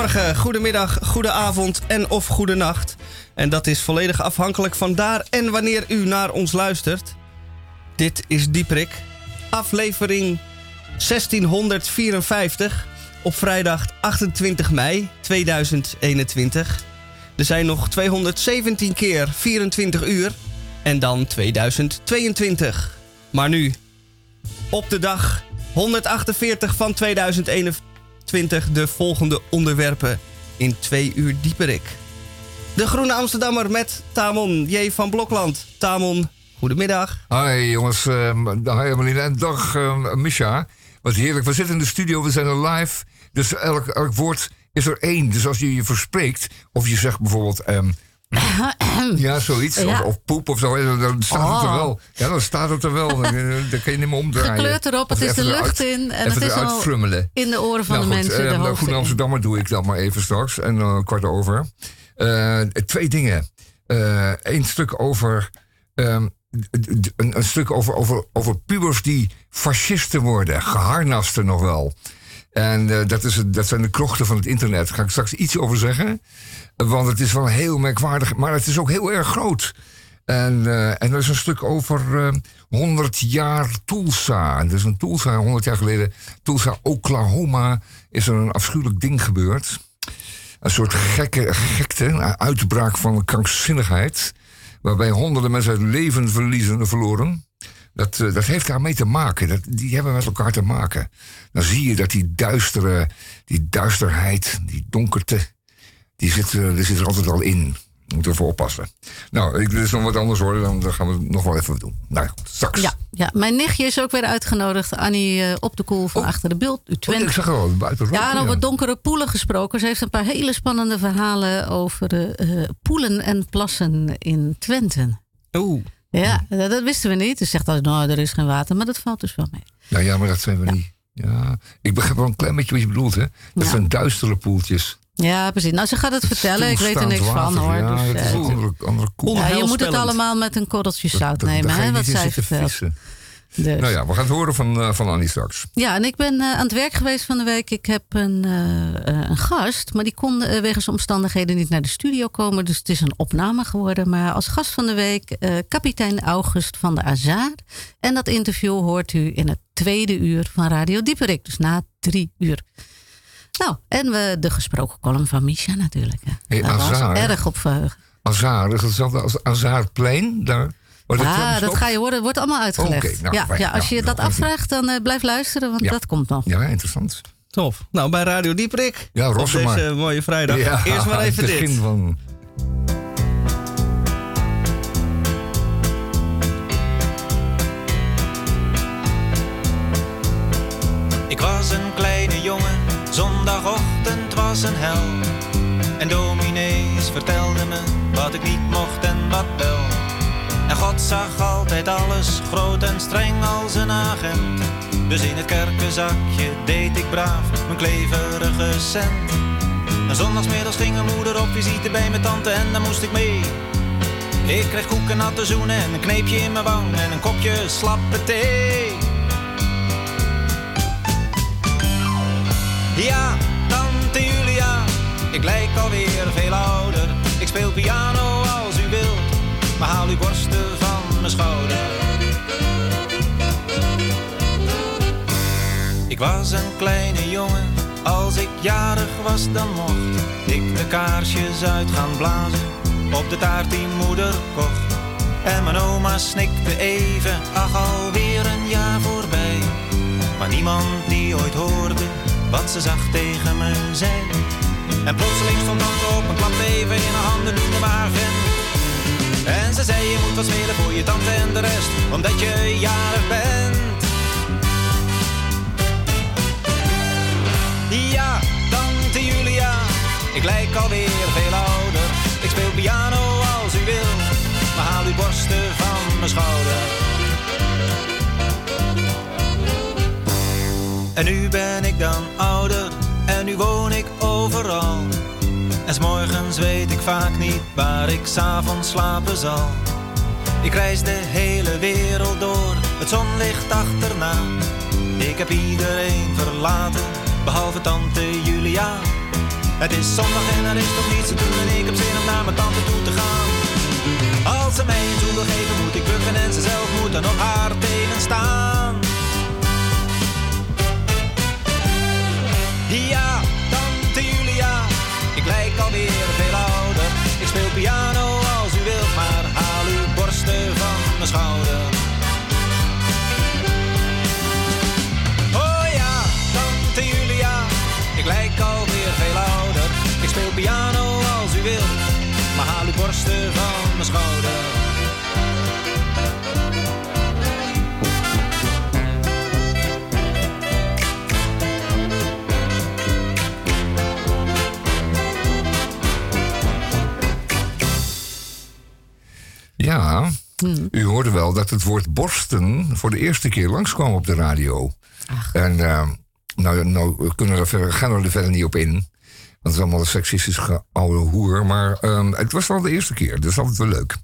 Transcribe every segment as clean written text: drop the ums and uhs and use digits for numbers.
Goedemorgen, goedemiddag, goedenavond en of goedenacht. En dat is volledig afhankelijk van daar en wanneer u naar ons luistert. Dit is Dieperik, aflevering 1654 op vrijdag 28 mei 2021. Er zijn nog 217 keer 24 uur en dan 2022. Maar nu, op de dag 148 van 2021, de volgende onderwerpen in 2 uur Dieperik. De Groene Amsterdammer met Tamon J. van Blokland. Tamon, goedemiddag. Hoi jongens, dag Emeline en dag Misha. Wat heerlijk, we zitten in de studio, we zijn er live. Dus elk woord is er één. Dus als je je verspreekt, of je zegt bijvoorbeeld... ja, zoiets. Ja. Of poep of zo. Dan staat het er wel. Ja, dan staat het er wel. Dan kun je niet meer omdraaien. Gekleurd erop, het is de lucht eruit, in. En het is al in de oren van de mensen. Goed, Amsterdammer doe ik dan maar even straks. En kwart over. 2 dingen. Eén stuk over... Een stuk over pubers die fascisten worden. Geharnasten nog wel. En dat zijn de krochten van het internet. Daar ga ik straks iets over zeggen. Want het is wel heel merkwaardig. Maar het is ook heel erg groot. En er is een stuk over 100 jaar Tulsa. Dus een Tulsa, 100 jaar geleden. Tulsa, Oklahoma, is er een afschuwelijk ding gebeurd. Een soort gekte. Een uitbraak van krankzinnigheid. Waarbij honderden mensen het leven verloren. Dat heeft daarmee te maken. Die hebben met elkaar te maken. Dan zie je dat die duisterheid, die donkerte... die zit er altijd al in. We moeten ervoor oppassen. Nou, dit is nog wat anders hoor. Dan gaan we het nog wel even doen. Nou goed, straks. Ja, mijn nichtje is ook weer uitgenodigd. Annie Op de Koel van Achter de Bult. Ik zag al, buitenlopen. Ja, en over donkere poelen gesproken. Ze heeft een paar hele spannende verhalen over poelen en plassen in Twente. Oeh. Ja, dat wisten we niet. Ze zegt altijd, nou, er is geen water. Maar dat valt dus wel mee. Nou ja, maar dat zijn we niet. Ja, ik begrijp wel een klein beetje wat je bedoelt, hè. Dat zijn duistere poeltjes. Ja, precies. Nou, ze gaat het vertellen. Ik weet er niks van, hoor. Ja, dus, het is andere je moet het allemaal met een korreltje zout nemen, hè, wat zij vertelt. Dus. Nou ja, we gaan het horen van Annie straks. Ja, en ik ben aan het werk geweest van de week. Ik heb een gast, maar die kon wegens omstandigheden niet naar de studio komen. Dus het is een opname geworden. Maar als gast van de week kapitein August van de Azar. En dat interview hoort u in het 2e uur van Radio Dieperick. Dus na 3 uur. Nou, en de gesproken column van Misha natuurlijk. Hey, daar was erg op verheugd. Azar, dat is hetzelfde als Azartplein daar... Ja, dat ga je horen. Het wordt allemaal uitgelegd. Okay, nou, als je dat afvraagt, dan blijf luisteren, want dat komt nog. Ja, interessant. Tof. Nou, bij Radio Dieperick. Ja, rossen maar. Op deze mooie vrijdag. Ja, eerst maar even het begin dit. Ik was een kleine jongen. Zondagochtend was een hel. En dominees vertelden me wat ik niet mocht en wat wel. En God zag altijd alles, groot en streng als een agent. Dus in het kerkenzakje deed ik braaf mijn kleverige cent. En zondagsmiddags ging mijn moeder op visite bij mijn tante en daar moest ik mee. Ik kreeg koeken, natte zoenen en een kneepje in mijn wang en een kopje slappe thee. Ja, tante Julia, ik lijk alweer veel ouder. Ik speel piano als u wilt. Maar haal uw borsten van mijn schouder. Ik was een kleine jongen, als ik jarig was dan mocht ik de kaarsjes uit gaan blazen op de taart die moeder kocht. En mijn oma snikte even, ach alweer een jaar voorbij. Maar niemand die ooit hoorde wat ze zag tegen me zei. En plotseling stond dan op en klapte even in haar handen noemde maar vent. En ze zei je moet wat smeren voor je tante en de rest, omdat je jarig bent. Ja, tante Julia, ik lijk alweer veel ouder. Ik speel piano als u wil, maar haal uw borsten van mijn schouder. En nu ben ik dan ouder, en nu woon ik overal. En 's morgens weet ik vaak niet waar ik 's avonds slapen zal. Ik reis de hele wereld door, het zonlicht achterna. Ik heb iedereen verlaten, behalve tante Julia. Het is zondag en er is nog niets te doen en ik heb zin om naar mijn tante toe te gaan. Als ze mij iets wil geven moet ik bukken en ze zelf moeten op haar tegenstaan. Ja, tante Julia, ik lijk alweer veel ouder. Ik speel piano als u wilt, maar haal uw borsten van mijn schouder. Oh ja, tante Julia, ik lijk alweer veel ouder. Ik speel piano als u wilt, maar haal uw borsten van mijn schouder. Ja, u hoorde wel dat het woord borsten voor de eerste keer langskwam op de radio. Ach. En gaan we er verder niet op in. Want het is allemaal een seksistische oude hoer. Maar het was wel de eerste keer, dus altijd wel leuk.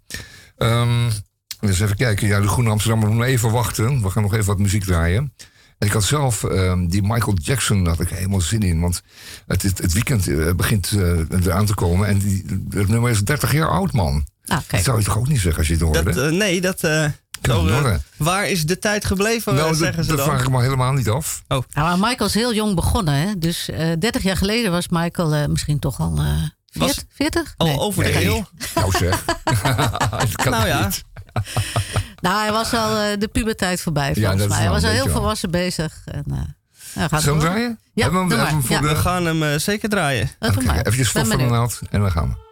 Dus even kijken, ja, de Groene Amsterdammer moet even wachten. We gaan nog even wat muziek draaien. En ik had zelf, die Michael Jackson had ik helemaal zin in. Want het weekend begint eraan te komen. En het nummer is 30 jaar oud, man. Ah, kijk. Dat zou je toch ook niet zeggen als je het hoorde? Waar is de tijd gebleven? Zeggen ze dat dan? Vraag ik me helemaal niet af. Oh. Nou, maar Michael is heel jong begonnen, hè? Dus 30 jaar geleden was Michael misschien toch al 40? Al over de heel? Nou zeg. Niet. Nou, hij was al de puberteit voorbij, volgens mij. Hij was al heel volwassen bezig. Zullen we draaien? Ja, we gaan hem zeker draaien. Even stof van de naald en dan gaan we.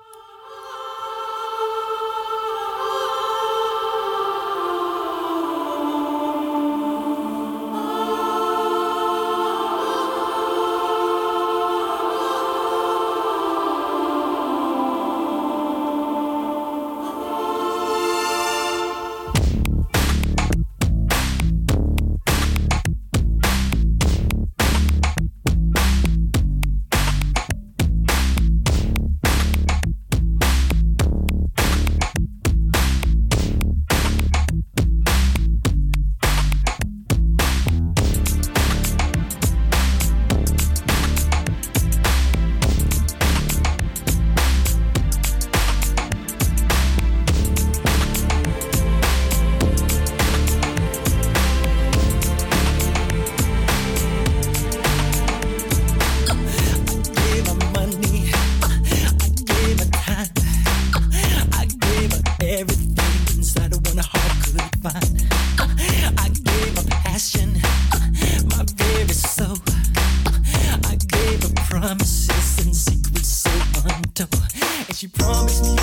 Composure.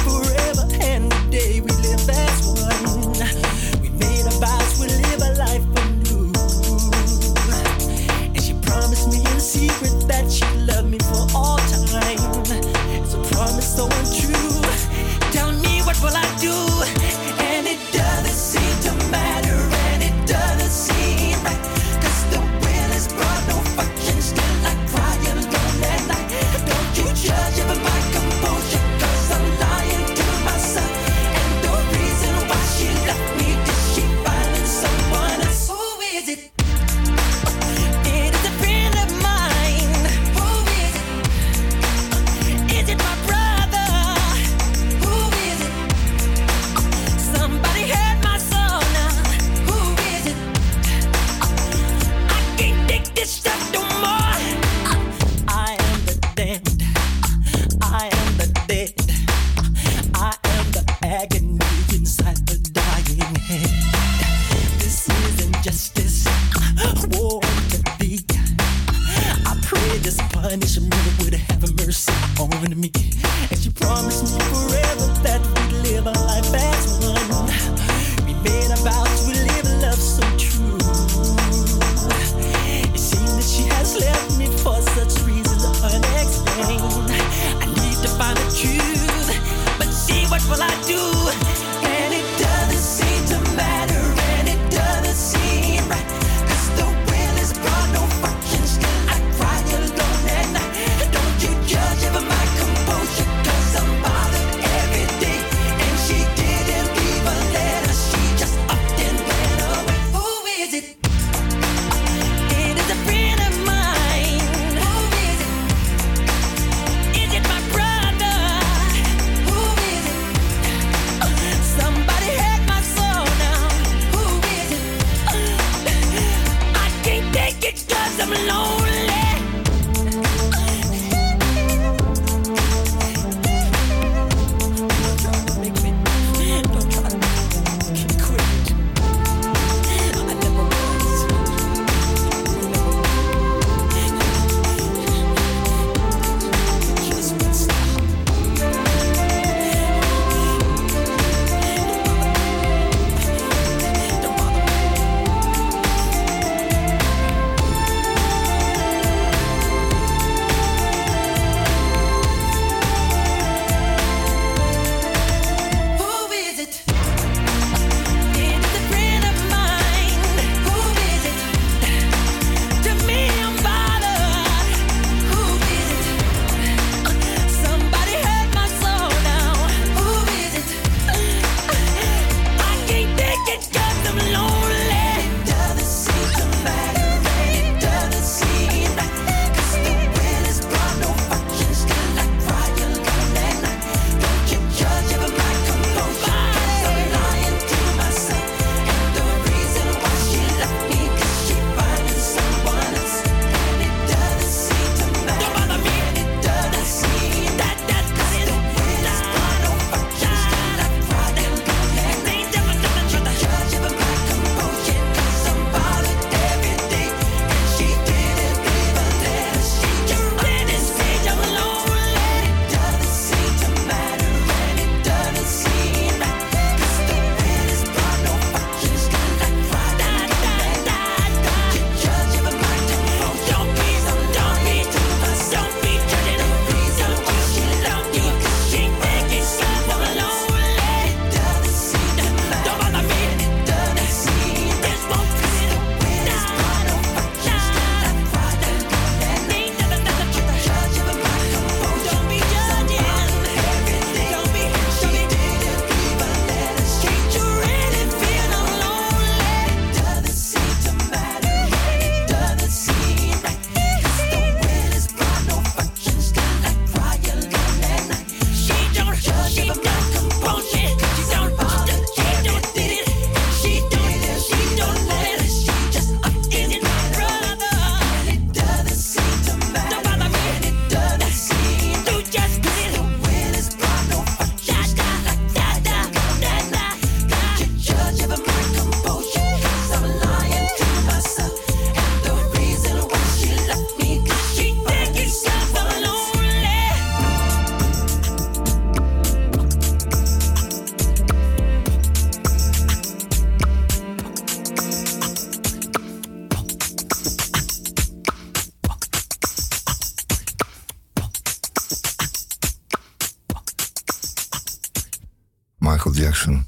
Michael Jackson.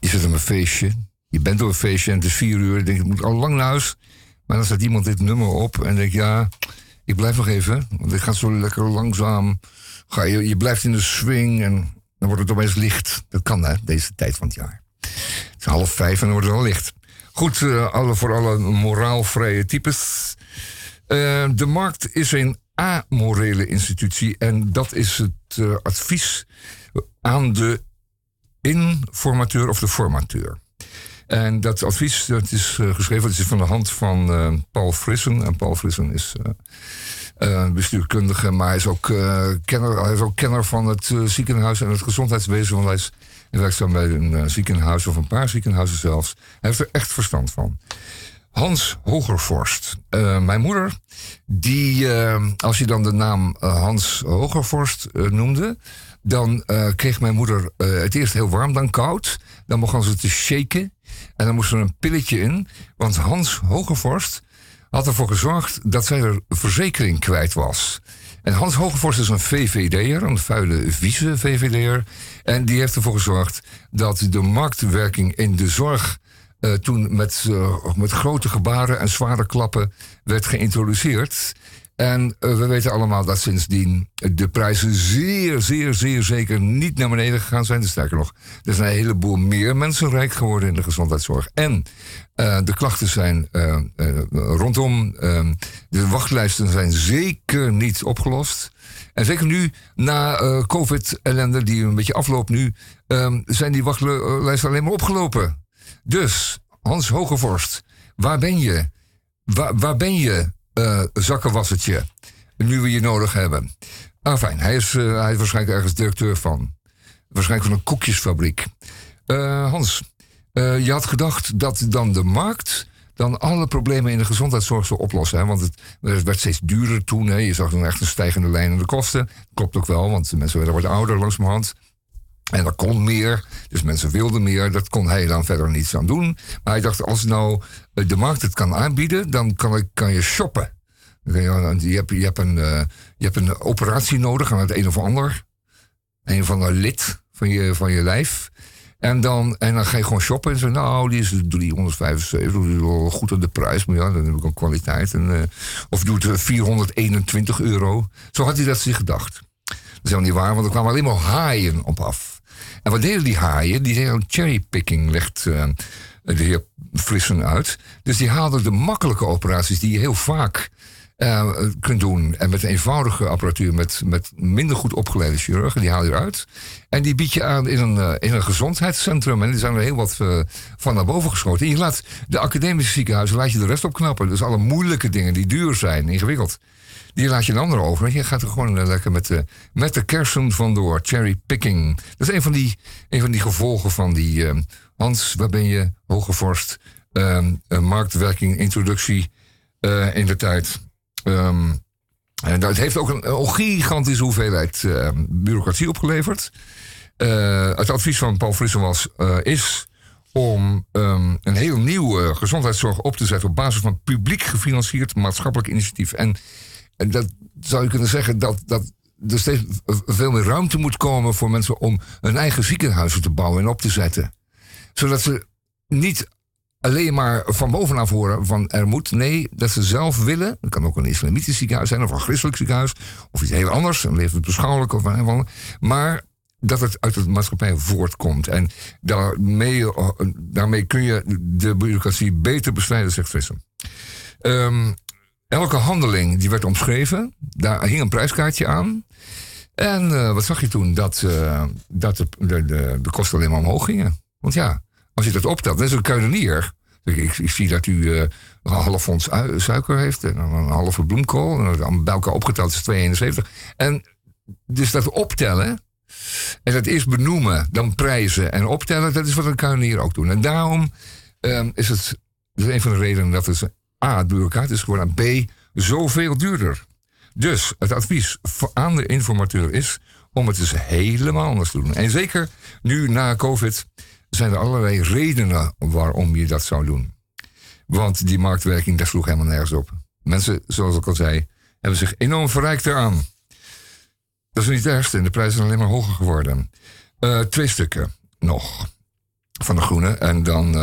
Je zit op een feestje. Je bent op een feestje en het is 4 uur. Je denkt, ik moet al lang naar huis. Maar dan zet iemand dit nummer op en denk ja, ik blijf nog even. Want het gaat zo lekker langzaam. Je blijft in de swing en dan wordt het opeens licht. Dat kan hè, deze tijd van het jaar. Het is 4:30 en dan wordt het al licht. Goed, voor alle moraalvrije types. De markt is een amorele institutie. En dat is het advies aan de informateur of de formateur. En dat advies dat is geschreven, dat is van de hand van Paul Frissen. En Paul Frissen is bestuurkundige, maar hij is ook kenner van het ziekenhuis en het gezondheidswezen. Want hij is werkzaam bij een ziekenhuis of een paar ziekenhuizen zelfs. Hij heeft er echt verstand van. Hans Hogervorst. Mijn moeder, die als je dan de naam Hans Hogervorst noemde, dan kreeg mijn moeder het eerst heel warm, dan koud. Dan begon ze te shaken en dan moest er een pilletje in. Want Hans Hogervorst had ervoor gezorgd dat zij er verzekering kwijt was. En Hans Hogervorst is een VVD'er, een vuile, vieze VVD'er. En die heeft ervoor gezorgd dat de marktwerking in de zorg toen met grote gebaren en zware klappen werd geïntroduceerd. En we weten allemaal dat sindsdien de prijzen zeer, zeer, zeer zeker niet naar beneden gegaan zijn. Sterker nog, er zijn een heleboel meer mensen rijk geworden in de gezondheidszorg. En de klachten zijn rondom. De wachtlijsten zijn zeker niet opgelost. En zeker nu, na COVID-ellende die een beetje afloopt nu, zijn die wachtlijsten alleen maar opgelopen. Dus, Hans Hogervorst, waar ben je? Waar ben je? Zakkenwassertje, nu we je nodig hebben. Enfin, hij is waarschijnlijk ergens directeur van. Waarschijnlijk van een koekjesfabriek. Hans, je had gedacht dat dan de markt dan alle problemen in de gezondheidszorg zou oplossen. Hè? Want het werd steeds duurder toen. Hè? Je zag dan echt een stijgende lijn in de kosten. Klopt ook wel, want de mensen werden wat ouder langzamerhand. En dat kon meer, dus mensen wilden meer. Dat kon hij dan verder niets aan doen. Maar hij dacht, als nou de markt het kan aanbieden, dan kan je shoppen. Je hebt een operatie nodig aan het een of ander. Een of ander lid van je lijf. En dan ga je gewoon shoppen en zeg, nou, die is $375, goed aan de prijs, maar ja, dan heb ik ook kwaliteit. Of doet €421. Zo had hij dat zich gedacht. Dat is helemaal niet waar, want er kwamen alleen maar haaien op af. En wat deden die haaien? Die deden cherrypicking, legt de heer Frissen uit. Dus die haalden de makkelijke operaties die je heel vaak kunt doen. En met eenvoudige apparatuur, met minder goed opgeleide chirurgen, die haal je eruit. En die bied je aan in een gezondheidscentrum. En die zijn er heel wat van naar boven geschoten. En je laat de academische ziekenhuizen de rest opknappen. Dus alle moeilijke dingen die duur zijn, ingewikkeld. Die laat je een ander over. Je gaat er gewoon lekker met de kersen vandoor. Cherry picking. Dat is een van die gevolgen van die Hans, waar ben je? Hogervorst. Marktwerking, introductie in de tijd. En dat heeft ook een gigantische hoeveelheid bureaucratie opgeleverd. Het advies van Paul Frissen is om een heel nieuwe gezondheidszorg op te zetten op basis van publiek gefinancierd maatschappelijk initiatief. En dat zou je kunnen zeggen dat er steeds veel meer ruimte moet komen voor mensen om hun eigen ziekenhuizen te bouwen en op te zetten. Zodat ze niet alleen maar van bovenaf horen van er moet. Nee, dat ze zelf willen. Dat kan ook een islamitisch ziekenhuis zijn of een christelijk ziekenhuis. Of iets heel anders, een levensbeschouwelijk of een ander. Maar dat het uit de maatschappij voortkomt. En daarmee kun je de bureaucratie beter bestrijden, zegt Frissen. Elke handeling die werd omschreven. Daar hing een prijskaartje aan. En wat zag je toen? Dat de kosten alleen maar omhoog gingen. Want ja, als je dat optelt, net zo'n kruidenier. Ik zie dat u een half ons suiker heeft en een halve bloemkool. En bij elkaar opgeteld is €2,71. En dus dat optellen en dat eerst benoemen, dan prijzen en optellen, dat is wat een kruidenier ook doet. En daarom is het dus een van de redenen dat het A, het bureaucratisch is geworden, en B, zoveel duurder. Dus het advies aan de informateur is om het dus helemaal anders te doen. En zeker nu na COVID zijn er allerlei redenen waarom je dat zou doen. Want die marktwerking, daar sloeg helemaal nergens op. Mensen, zoals ik al zei, hebben zich enorm verrijkt eraan. Dat is niet het ergste en de prijzen zijn alleen maar hoger geworden. Twee stukken nog van de Groene. En dan, ik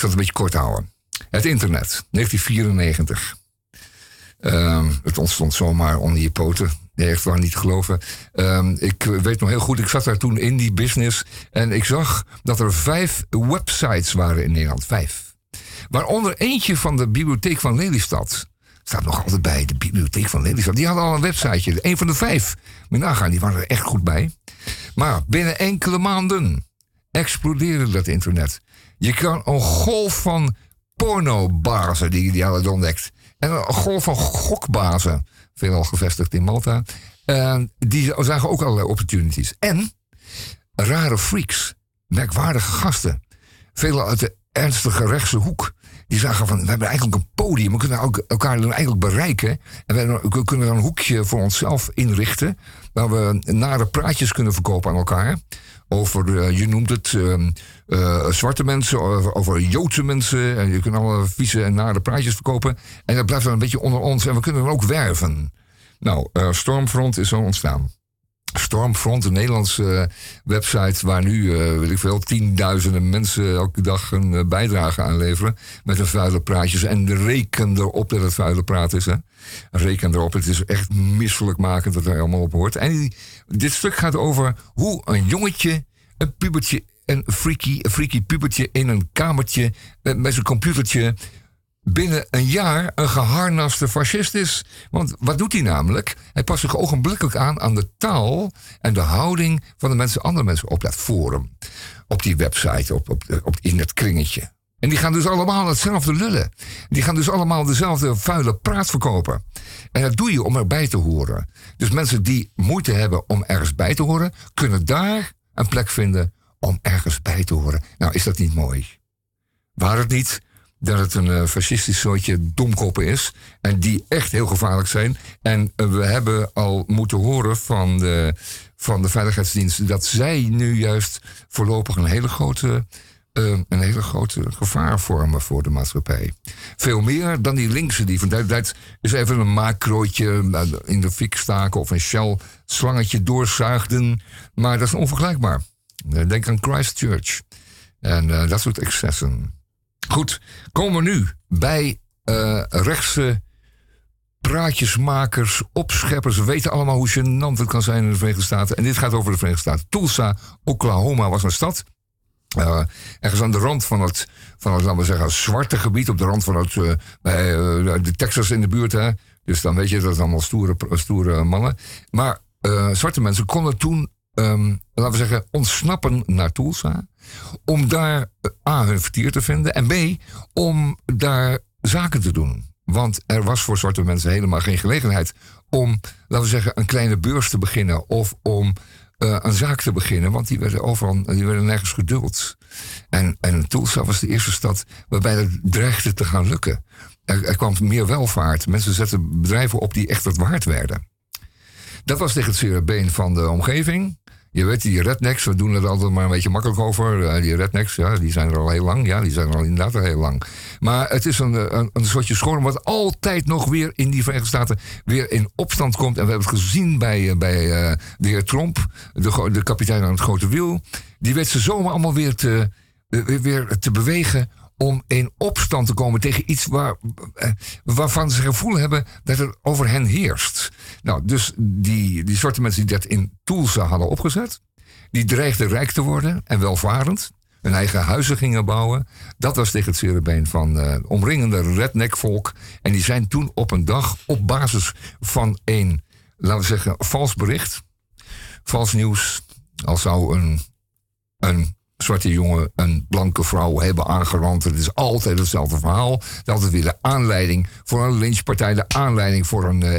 zal het een beetje kort houden. Het internet, 1994. Het ontstond zomaar onder je poten. Nee, echt waar, niet geloven. Ik weet nog heel goed, ik zat daar toen in die business. En ik zag dat er 5 websites waren in Nederland. 5. Waaronder eentje van de bibliotheek van Lelystad. Staat nog altijd bij, de bibliotheek van Lelystad. Die hadden al een websiteje. 1 van de 5. Moet je nagaan, die waren er echt goed bij. Maar binnen enkele maanden explodeerde dat internet. Je kan een golf van pornobazen, die hadden het ontdekt. En een golf van gokbazen, veelal gevestigd in Malta. Die zagen ook allerlei opportunities. En rare freaks, merkwaardige gasten. Veelal uit de ernstige rechtse hoek. Die zagen van, we hebben eigenlijk een podium. We kunnen elkaar dan eigenlijk bereiken. En we kunnen dan een hoekje voor onszelf inrichten. Waar we nare praatjes kunnen verkopen aan elkaar. Over, je noemt het, zwarte mensen, over Joodse mensen. En je kunt alle vieze en nare praatjes verkopen. En dat blijft dan een beetje onder ons. En we kunnen dan ook werven. Nou, Stormfront is zo ontstaan. Stormfront, een Nederlandse website waar nu, weet ik veel, 10.000 mensen elke dag een bijdrage aan leveren. Met hun vuile praatjes. En reken erop dat het vuile praat is. Hè? Reken erop. Het is echt misselijkmakend dat er allemaal op hoort. En dit stuk gaat over hoe een jongetje, een pubertje, een freaky pubertje in een kamertje met zijn computertje binnen een jaar een geharnaste fascist is. Want wat doet hij namelijk? Hij past zich ogenblikkelijk aan de taal en de houding van de mensen, andere mensen op dat forum. Op die website, in het kringetje. En die gaan dus allemaal hetzelfde lullen. Die gaan dus allemaal dezelfde vuile praat verkopen. En dat doe je om erbij te horen. Dus mensen die moeite hebben om ergens bij te horen, kunnen daar een plek vinden om ergens bij te horen. Nou, is dat niet mooi? Waar het niet dat het een fascistisch soortje domkoppen is. En die echt heel gevaarlijk zijn. En we hebben al moeten horen van de veiligheidsdiensten dat zij nu juist voorlopig een hele grote gevaar vormen voor de maatschappij. Veel meer dan die linkse die van tijd is even een macrootje in de fik staken of een Shell-slangetje doorzuigden. Maar dat is onvergelijkbaar. Denk aan Christchurch. En dat soort excessen. Goed, komen we nu bij rechtse praatjesmakers, opscheppers. We weten allemaal hoe gênant het kan zijn in de Verenigde Staten. En dit gaat over de Verenigde Staten. Tulsa, Oklahoma was een stad. Ergens aan de rand van het, laten we zeggen, zwarte gebied. Op de rand van het, de Texas in de buurt. Hè? Dus dan weet je, dat zijn allemaal stoere mannen. Maar zwarte mensen konden toen, laten we zeggen, ontsnappen naar Tulsa. Om daar A, hun vertier te vinden en B, om daar zaken te doen. Want er was voor zwarte mensen helemaal geen gelegenheid om, laten we zeggen, een kleine beurs te beginnen of om een zaak te beginnen. Want die werden nergens geduld. En Tulsa was de eerste stad waarbij dat dreigde te gaan lukken. Er kwam meer welvaart. Mensen zetten bedrijven op die echt wat waard werden. Dat was tegen het zere been van de omgeving. Je weet, die rednecks, we doen het altijd maar een beetje makkelijk over. Die rednecks, ja, die zijn er al heel lang. Ja, die zijn er al inderdaad al heel lang. Maar het is een soortje schorm wat altijd nog weer in die Verenigde Staten weer in opstand komt. En we hebben het gezien bij de heer Trump, de kapitein aan het grote wiel. Die weet ze zomaar allemaal weer te bewegen om in opstand te komen tegen iets waarvan ze het gevoel hebben dat het over hen heerst. Nou, dus die soorten mensen die dat in Tulsa hadden opgezet, die dreigden rijk te worden en welvarend, hun eigen huizen gingen bouwen. Dat was tegen het zere been van omringende redneckvolk. En die zijn toen op een dag op basis van een, laten we zeggen, vals bericht, vals nieuws, als zou een zwarte jongen een blanke vrouw hebben aangerand. Het is altijd hetzelfde verhaal. Dat is altijd weer de aanleiding voor een lynchpartij. De aanleiding voor een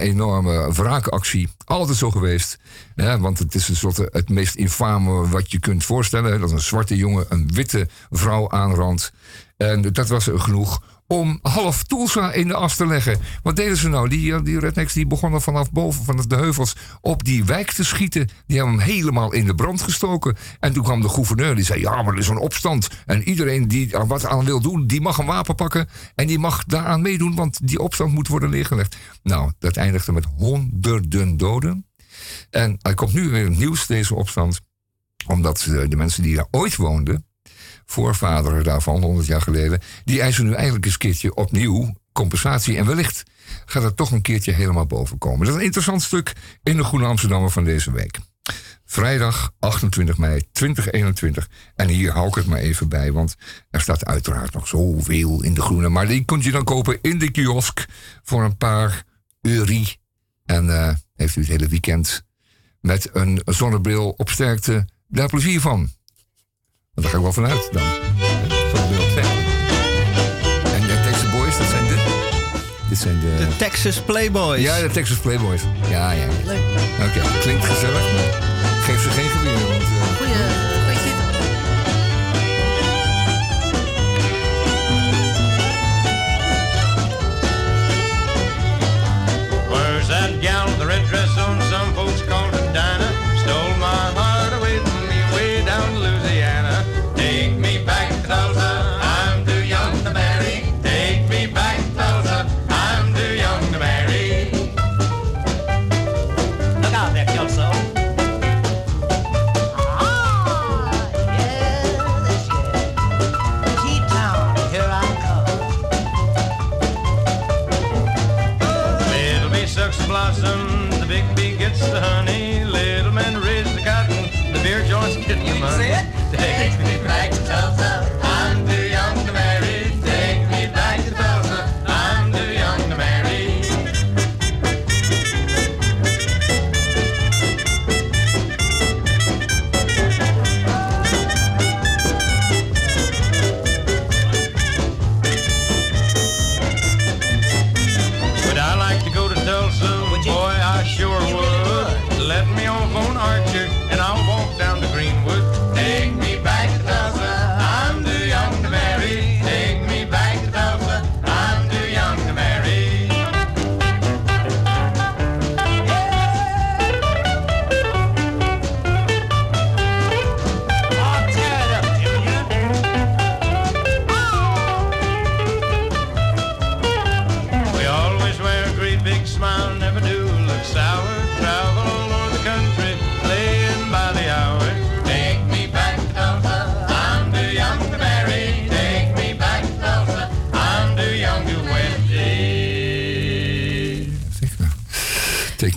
enorme wraakactie. Altijd zo geweest. Ja, want het is tenslotte het meest infame wat je kunt voorstellen. Dat een zwarte jongen een witte vrouw aanrandt. En dat was genoeg om half Tulsa in de as te leggen. Wat deden ze nou? Die rednecks die begonnen vanaf boven, vanaf de heuvels, op die wijk te schieten. Die hebben hem helemaal in de brand gestoken. En toen kwam de gouverneur, die zei, ja, maar er is een opstand. En iedereen die er wat aan wil doen, die mag een wapen pakken. En die mag daaraan meedoen, want die opstand moet worden neergelegd. Nou, dat eindigde met honderden doden. En er komt nu weer het nieuws, deze opstand, omdat de mensen die daar ooit woonden, voorvaderen daarvan, 100 jaar geleden, die eisen nu eigenlijk eens een keertje opnieuw compensatie. En wellicht gaat het toch een keertje helemaal boven komen. Dat is een interessant stuk in de Groene Amsterdammer van deze week. Vrijdag 28 mei 2021. En hier hou ik het maar even bij, want er staat uiteraard nog zoveel in de groene. Maar die kunt je dan kopen in de kiosk voor een paar eurie. En heeft u het hele weekend met een zonnebril op sterkte daar plezier van. Want daar ga ik wel vanuit dan. En de Texas Boys, dat zijn de... De Texas Playboys. Ja, de Texas Playboys. Ja, ja. Leuk. Oké, klinkt gezellig, maar... Geef ze geen gebieden, want... Goeie zitten. Where's that gal with the red dress on? Some folks called her Dinah. Stole my heart away from me way down to Louisiana. Take me back to Tulsa, I'm too young to marry. Take me back to Tulsa, I'm too young to marry. Look out there, Tulsa. The big bee gets the honey, little man raises the cotton, the beer joints get the money. Take me back to Tulsa, I'm too young to marry. Take me back to Tulsa, I'm too young to marry. Would I like to go to Tulsa? Boy, I sure would. Let me on Von Archer, and I'll walk down to Greenwood. Take me back to Tulsa, I'm too young to marry. Take me back to Tulsa, I'm too young to marry. I'll tear it up, Jimmy. We always wear a great big smile.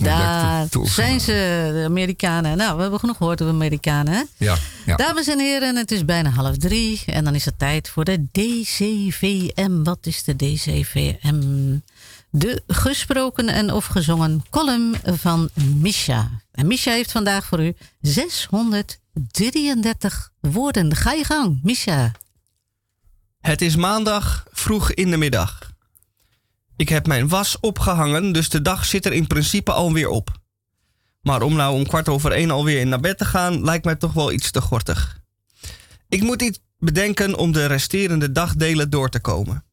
Daar zijn ze, de Amerikanen. Nou, we hebben genoeg gehoord over Amerikanen, hè? Ja, ja. Dames en heren, het is bijna 2:30. En dan is het tijd voor de DCVM. Wat is de DCVM? De gesproken en of gezongen column van Misha. En Misha heeft vandaag voor u 633 woorden. Ga je gang, Misha. Het is maandag, vroeg in de middag. Ik heb mijn was opgehangen, dus de dag zit er in principe alweer op. Maar om nou om 1:15 alweer naar bed te gaan, lijkt mij toch wel iets te gortig. Ik moet iets bedenken om de resterende dagdelen door te komen.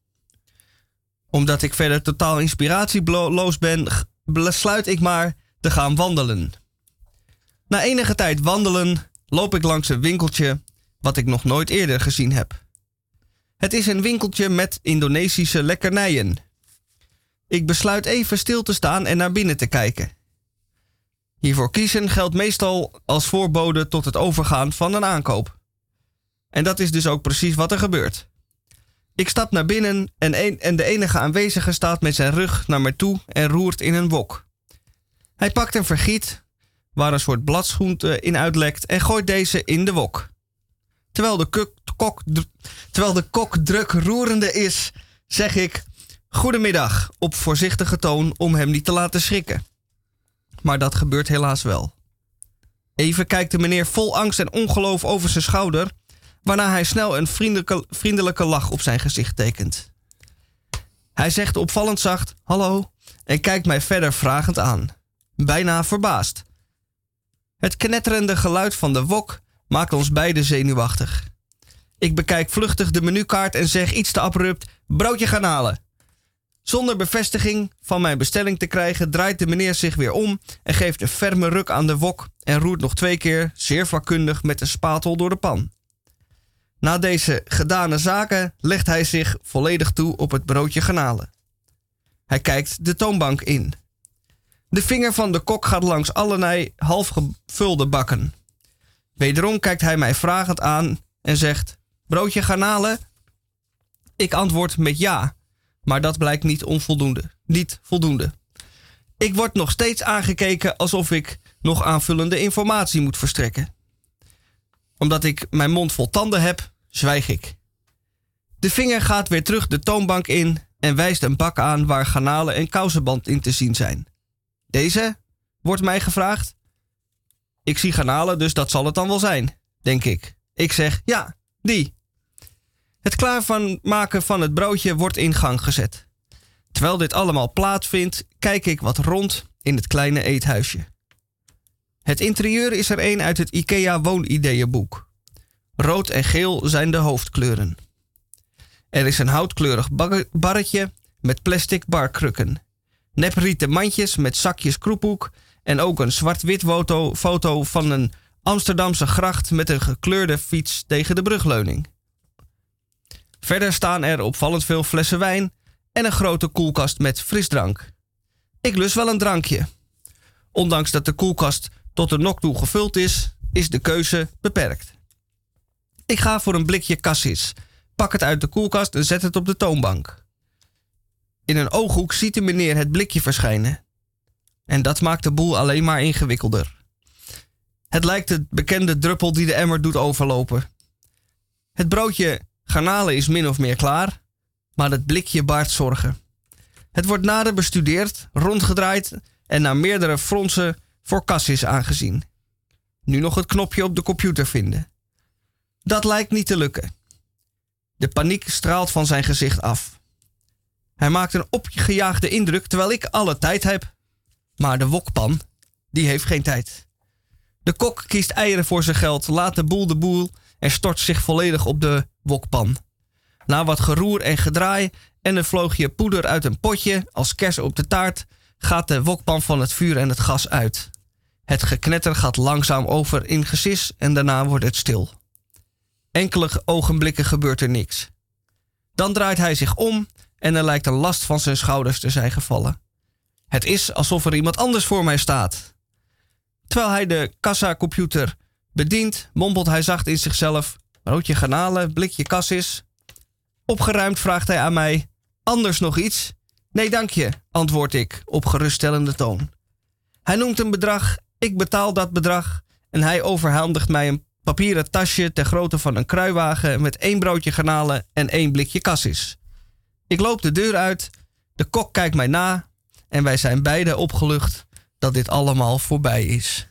Omdat ik verder totaal inspiratieloos ben, besluit ik maar te gaan wandelen. Na enige tijd wandelen loop ik langs een winkeltje wat ik nog nooit eerder gezien heb. Het is een winkeltje met Indonesische lekkernijen. Ik besluit even stil te staan en naar binnen te kijken. Hiervoor kiezen geldt meestal als voorbode tot het overgaan van een aankoop. En dat is dus ook precies wat er gebeurt. Ik stap naar binnen en de enige aanwezige staat met zijn rug naar mij toe en roert in een wok. Hij pakt een vergiet waar een soort bladschoente in uitlekt en gooit deze in de wok. Terwijl de kok druk roerende is, zeg ik... Goedemiddag, op voorzichtige toon om hem niet te laten schrikken. Maar dat gebeurt helaas wel. Even kijkt de meneer vol angst en ongeloof over zijn schouder, waarna hij snel een vriendelijke lach op zijn gezicht tekent. Hij zegt opvallend zacht, hallo, en kijkt mij verder vragend aan. Bijna verbaasd. Het knetterende geluid van de wok maakt ons beiden zenuwachtig. Ik bekijk vluchtig de menukaart en zeg iets te abrupt, broodje gaan halen. Zonder bevestiging van mijn bestelling te krijgen draait de meneer zich weer om en geeft een ferme ruk aan de wok en roert nog 2 keer zeer vakkundig met een spatel door de pan. Na deze gedane zaken legt hij zich volledig toe op het broodje garnalen. Hij kijkt de toonbank in. De vinger van de kok gaat langs allerlei halfgevulde bakken. Wederom kijkt hij mij vragend aan en zegt: broodje garnalen? Ik antwoord met ja, maar dat blijkt niet voldoende. Ik word nog steeds aangekeken alsof ik nog aanvullende informatie moet verstrekken. Omdat ik mijn mond vol tanden heb, zwijg ik. De vinger gaat weer terug de toonbank in en wijst een bak aan waar garnalen en kousenband in te zien zijn. Deze? Wordt mij gevraagd. Ik zie garnalen, dus dat zal het dan wel zijn, denk ik. Ik zeg, ja, die. Het klaarmaken van het broodje wordt in gang gezet. Terwijl dit allemaal plaatsvindt, kijk ik wat rond in het kleine eethuisje. Het interieur is er een uit het IKEA woonideeënboek. Rood en geel zijn de hoofdkleuren. Er is een houtkleurig barretje met plastic barkrukken. Neprieten mandjes met zakjes kroephoek en ook een zwart-wit foto van een Amsterdamse gracht met een gekleurde fiets tegen de brugleuning. Verder staan er opvallend veel flessen wijn en een grote koelkast met frisdrank. Ik lust wel een drankje. Ondanks dat de koelkast tot de nok toe gevuld is, is de keuze beperkt. Ik ga voor een blikje cassis, pak het uit de koelkast en zet het op de toonbank. In een ooghoek ziet de meneer het blikje verschijnen. En dat maakt de boel alleen maar ingewikkelder. Het lijkt de bekende druppel die de emmer doet overlopen. Het broodje garnalen is min of meer klaar, maar het blikje baart zorgen. Het wordt nader bestudeerd, rondgedraaid en naar meerdere fronsen voor cassis aangezien. Nu nog het knopje op de computer vinden. Dat lijkt niet te lukken. De paniek straalt van zijn gezicht af. Hij maakt een opgejaagde indruk terwijl ik alle tijd heb. Maar de wokpan, die heeft geen tijd. De kok kiest eieren voor zijn geld, laat de boel en stort zich volledig op de wokpan. Na wat geroer en gedraai en een vloogje poeder uit een potje als kers op de taart, gaat de wokpan van het vuur en het gas uit. Het geknetter gaat langzaam over in gesis en daarna wordt het stil. Enkele ogenblikken gebeurt er niks. Dan draait hij zich om en er lijkt een last van zijn schouders te zijn gevallen. Het is alsof er iemand anders voor mij staat. Terwijl hij de kassacomputer bedient, mompelt hij zacht in zichzelf: broodje garnalen, blikje cassis. Opgeruimd vraagt hij aan mij: anders nog iets? Nee, dank je, antwoord ik op geruststellende toon. Hij noemt een bedrag, ik betaal dat bedrag en hij overhandigt mij een papieren tasje ter grootte van een kruiwagen met 1 broodje garnalen en 1 blikje cassis. Ik loop de deur uit, de kok kijkt mij na en wij zijn beiden opgelucht dat dit allemaal voorbij is.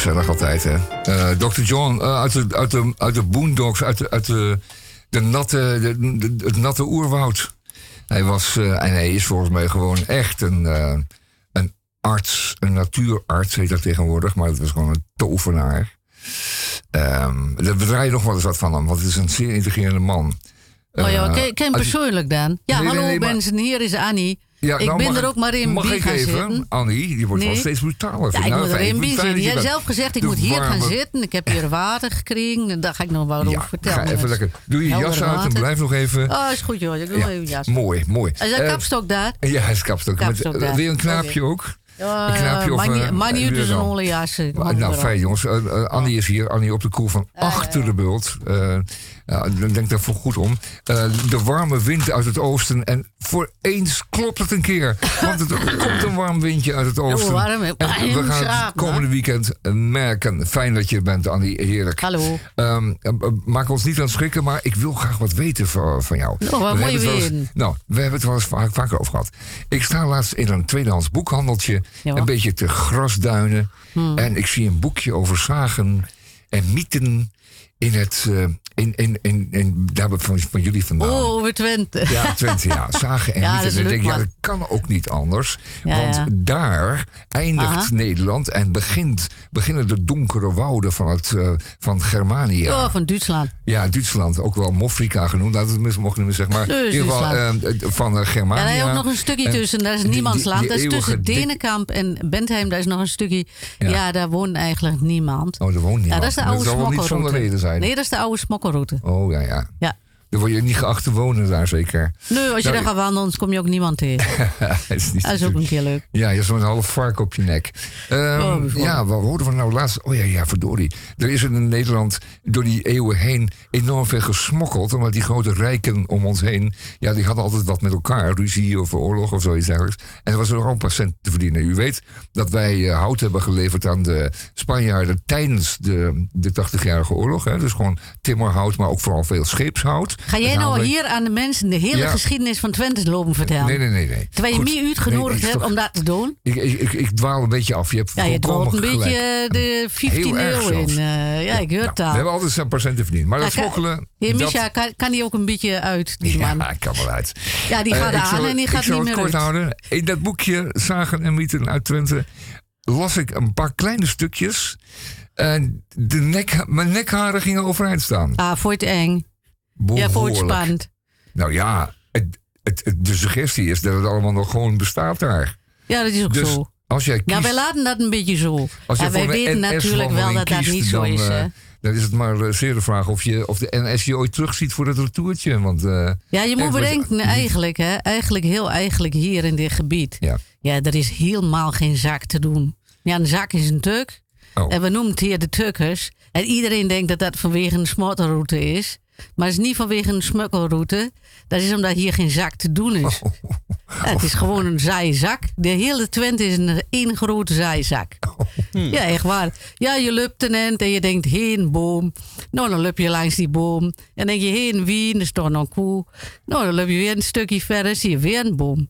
gezellig altijd, hè. Dr. John uit de Boondocks, het natte oerwoud. Hij was, en hij is volgens mij gewoon echt een arts, een natuurarts heet dat tegenwoordig, maar dat was gewoon een tovenaar. We draaien nog wel eens wat van hem, want het is een zeer intrigerende man. Oh ja, ken je hem persoonlijk dan? Ja, nee, hallo mensen, hier is Annie. Ja, ik ben er ook maar in gaan zitten. Mag ik even? Annie, die wordt wel steeds brutaler. Ja, ik moet er in zitten. Je hebt zelf gezegd, ik moet hier gaan zitten. Ik heb hier water gekregen. Daar ga ik nog wel over vertellen. Ga even lekker. Doe je jas uit en blijf nog even... Oh, is goed, joh. Ik doe even jas. Mooi, mooi. Is dat kapstok daar? Ja, is kapstok. Wil je een knaapje ook? Maar niet dus een holle jas. Nou, fijn jongens. Annie is hier. Annie op de koel van achter de bult. Denk daar voor goed om. De warme wind uit het oosten. En voor eens klopt het een keer. Want het komt een warm windje uit het oosten. En we gaan het komende weekend merken. Fijn dat je bent, Annie. Heerlijk. Hallo. Maak ons niet aan het schrikken, maar ik wil graag wat weten van jou. We hebben het wel eens vaker over gehad. Ik sta laatst in een tweedehands boekhandeltje. Ja. Een beetje te grasduinen. En ik zie een boekje over zagen en mythen in het... daar van jullie vandaan. Oh, over Twente. Ja, Twente, ja. Zagen en mythen. En ik denk, dat kan ook niet anders. Want daar eindigt Nederland en beginnen de donkere wouden van Germania. Oh, van Duitsland. Ja, Duitsland. Ook wel Mofrika genoemd. Dat mocht ik niet zeggen. Maar in ieder geval van Germania. En daar is ook nog een stukje tussen. Daar is niemands land. Dat is tussen Denenkamp en Bentheim. Daar is nog een stukje. Ja, daar woont eigenlijk niemand. Oh, daar woont niemand. Ja, dat is de oude smokkelroute. Dat zal wel niet zonder reden zijn. Nee, dat is de oude smokkelroute. Oh, ja. Dan word je niet geacht te wonen daar zeker. Nee, als je daar gaat wandelen, kom je ook niemand tegen. Dat is ook een keer leuk. Ja, je hebt zo'n half vark op je nek. Wat hoorden we nou laatst? Oh ja, verdorie. Er is in Nederland door die eeuwen heen enorm veel gesmokkeld. Omdat die grote rijken om ons heen... Ja, die hadden altijd wat met elkaar. Ruzie of oorlog of zoiets eigenlijk. En er was er ook een paar cent te verdienen. U weet dat wij hout hebben geleverd aan de Spanjaarden... tijdens de 80-jarige oorlog. Hè? Dus gewoon timmerhout, maar ook vooral veel scheepshout. Ga jij nou hier aan de mensen de hele geschiedenis van Twente lopen vertellen? Nee. Terwijl je meer uitgenodigd hebt om dat te doen? Ik dwaal een beetje af. Je dwaalt een beetje de 15 eeuw in. Ik hoor dat. We hebben altijd zijn patiënten verdiend. Maar dat smokkelen... Misha, kan die ook een beetje uit, die man? Ja, ik kan wel uit. Ja, die gaat aan en die gaat niet meer uit. Ik zal het kort houden. In dat boekje, Zagen en Mythen uit Twente... las ik een paar kleine stukjes. En mijn nekharen gingen overeind staan. Ah, voor het eng. Ja, voor het spannend. Nou ja, de suggestie is dat het allemaal nog gewoon bestaat daar. Ja, dat is ook dus zo. Als jij kiest, wij laten dat een beetje zo. En wij weten natuurlijk wel dat dat niet zo is. Dan is het maar zeer de vraag of de NS je ooit terugziet voor het retourtje. Want, je moet bedenken eigenlijk hier in dit gebied. Ja, er is helemaal geen zaak te doen. Ja, een zaak is een Turk. Oh. En we noemen het hier de Turkers. En iedereen denkt dat dat vanwege een smotterroute is. Maar het is niet vanwege een smokkelroute. Dat is omdat hier geen zak te doen is. Het is gewoon een zijzak. De hele Twente is een één grote zijzak. Ja, echt waar. Ja, je loopt een end en je denkt, heen boom. Nou, dan loop je langs die boom. En denk je, heen wien, er is toch nog een koe. Nou, dan loop je weer een stukje verder, zie je weer een boom.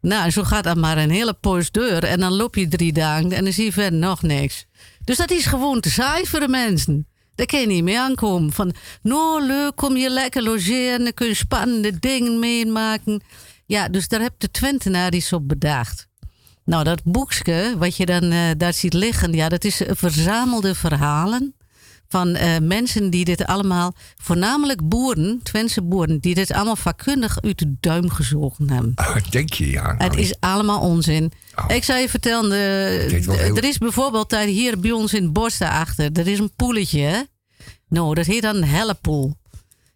Nou, zo gaat dat maar een hele poos deur. En dan loop je 3 dagen en dan zie je verder nog niks. Dus dat is gewoon te saai voor de mensen. Daar kun je niet mee aankomen. Van, nou leuk, kom je lekker logeren. Dan kun je spannende dingen meemaken. Ja, dus daar heb de Twentenaar iets op bedacht. Nou, dat boekje wat je dan daar ziet liggen... Ja, dat is verzamelde verhalen van mensen die dit allemaal... voornamelijk boeren, Twentse boeren... die dit allemaal vakkundig uit de duim gezogen hebben. Denk je, ja. Het is allemaal onzin. Oh. Ik zou je vertellen, er is bijvoorbeeld daar hier bij ons in het bos daarachter... er is een poeletje, hè? Nou, dat heet dan een hellepoel.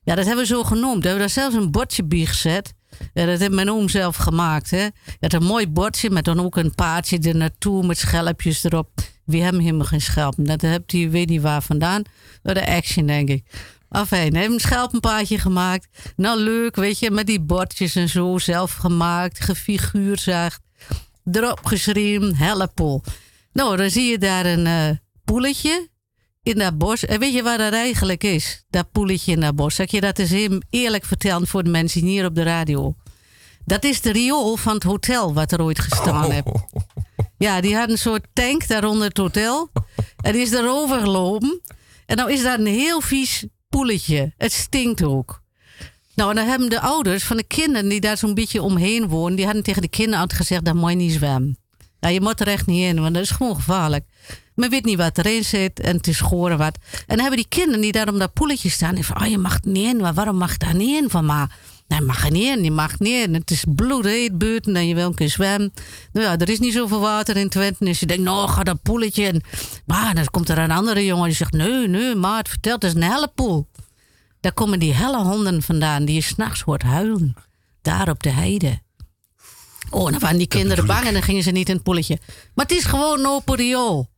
Ja, dat hebben we zo genoemd. We hebben daar zelfs een bordje bij gezet. Ja, dat heeft mijn oom zelf gemaakt, hè. Het een mooi bordje met dan ook een paardje er naartoe met schelpjes erop. We hebben helemaal geen schelpen. Dat hebt hij, weet niet waar vandaan. De Action, denk ik. Afijn, hij heeft een schelpenpaardje gemaakt. Nou, leuk, weet je, met die bordjes en zo. Zelf gemaakt, gefiguurzaagd. Erop geschreven, hellepoel. Nou, dan zie je daar een poeletje in dat bos. En weet je waar dat eigenlijk is? Dat poeletje in dat bos. Zal ik je dat eens eerlijk vertellen voor de mensen hier op de radio? Dat is de riool van het hotel wat er ooit gestaan heeft. Ja, die had een soort tank daaronder het hotel. En die is daarover gelopen. En nou is daar een heel vies poeletje. Het stinkt ook. Nou, en dan hebben de ouders van de kinderen die daar zo'n beetje omheen wonen, die hadden tegen de kinderen altijd gezegd, daar moet je niet zwemmen. Ja, je moet er echt niet in, want dat is gewoon gevaarlijk. Men weet niet wat erin zit en het is goor en wat. En dan hebben die kinderen die daar om dat poeletje staan, die van, oh, je mag er niet in, maar waarom mag je daar niet in van ma? Nee, je mag er niet in, je mag niet in. Het is bloedheet buiten en je wil een keer zwemmen. Nou ja, er is niet zoveel water in Twente. Dus je denkt, nou, ga dat poeletje in. Maar dan komt er een andere jongen die zegt, nee, maat, vertel, het is een hellepoel. Daar komen die helle honden vandaan die je s'nachts hoort huilen. Daar op de heide. Oh, dan waren die kinderen bang en dan gingen ze niet in het poeletje. Maar het is gewoon een open riool.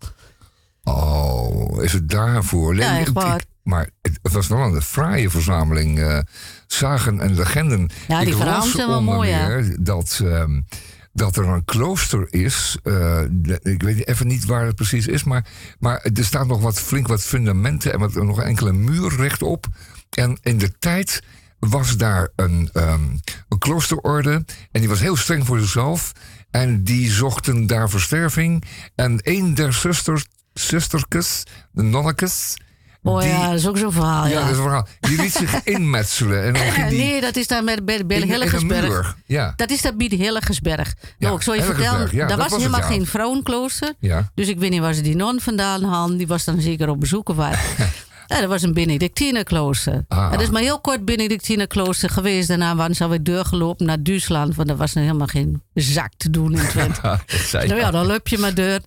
Oh, is het daarvoor? Ja, echt waar. Maar het was wel een fraaie verzameling. Zagen en legenden. Ja, die verhalen zijn wel mooi, hè? Dat er een klooster is. Ik weet even niet waar het precies is. Maar er staat nog flink wat fundamenten. En nog enkele muur rechtop. En in de tijd was daar een kloosterorde. En die was heel streng voor zichzelf. En die zochten daar versterving. En een der zusterkes, de nonnekes... Oh ja, dat is ook zo'n verhaal. Ja, dat is een verhaal. Die liet zich inmetselen. En dan nee, dat is daar bij de Hilligersberg. Ja. Dat is daar bij de Hilligersberg. Nou, ja, ik zal je vertellen, ja, daar was helemaal geen vrouwenklooster. Ja. Dus ik weet niet waar ze die non vandaan hadden. Die was dan zeker op bezoek of wat. Ja, dat was een Benedictinerklooster. Ah. Het is maar heel kort Benedictinerklooster geweest. Daarna waren ze alweer doorgelopen naar Duitsland. Want er was er helemaal geen zak te doen in Twente. Nou ja, dan loop je maar deur.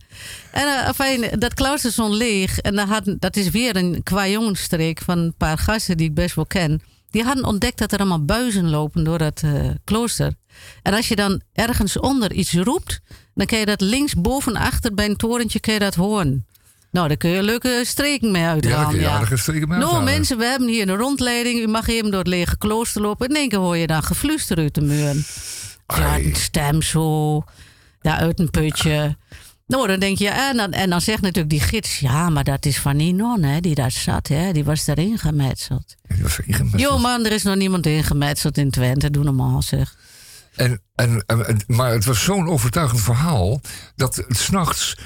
En dat klooster stond leeg. En dat is weer een kwajongensstreek van een paar gasten die ik best wel ken. Die hadden ontdekt dat er allemaal buizen lopen door dat klooster. En als je dan ergens onder iets roept... dan kun je dat links bovenachter bij een torentje kun je dat horen. Nou, daar kun je leuke streken mee uithalen. Ja, daar kun je aardige streken mee uithalen. Nou mensen, we hebben hier een rondleiding. U mag even door het lege klooster lopen. En in één keer hoor je dan gefluister uit de muur. Ja, een stem zo. Ja, uit een putje. Nou, dan denk je... En dan zegt natuurlijk die gids... Ja, maar dat is van die non, hè, die daar zat. Hè, die was erin gemetseld. Jo man, er is nog niemand ingemetseld in Twente. Doe normaal, zeg. Maar het was zo'n overtuigend verhaal... dat 's nachts...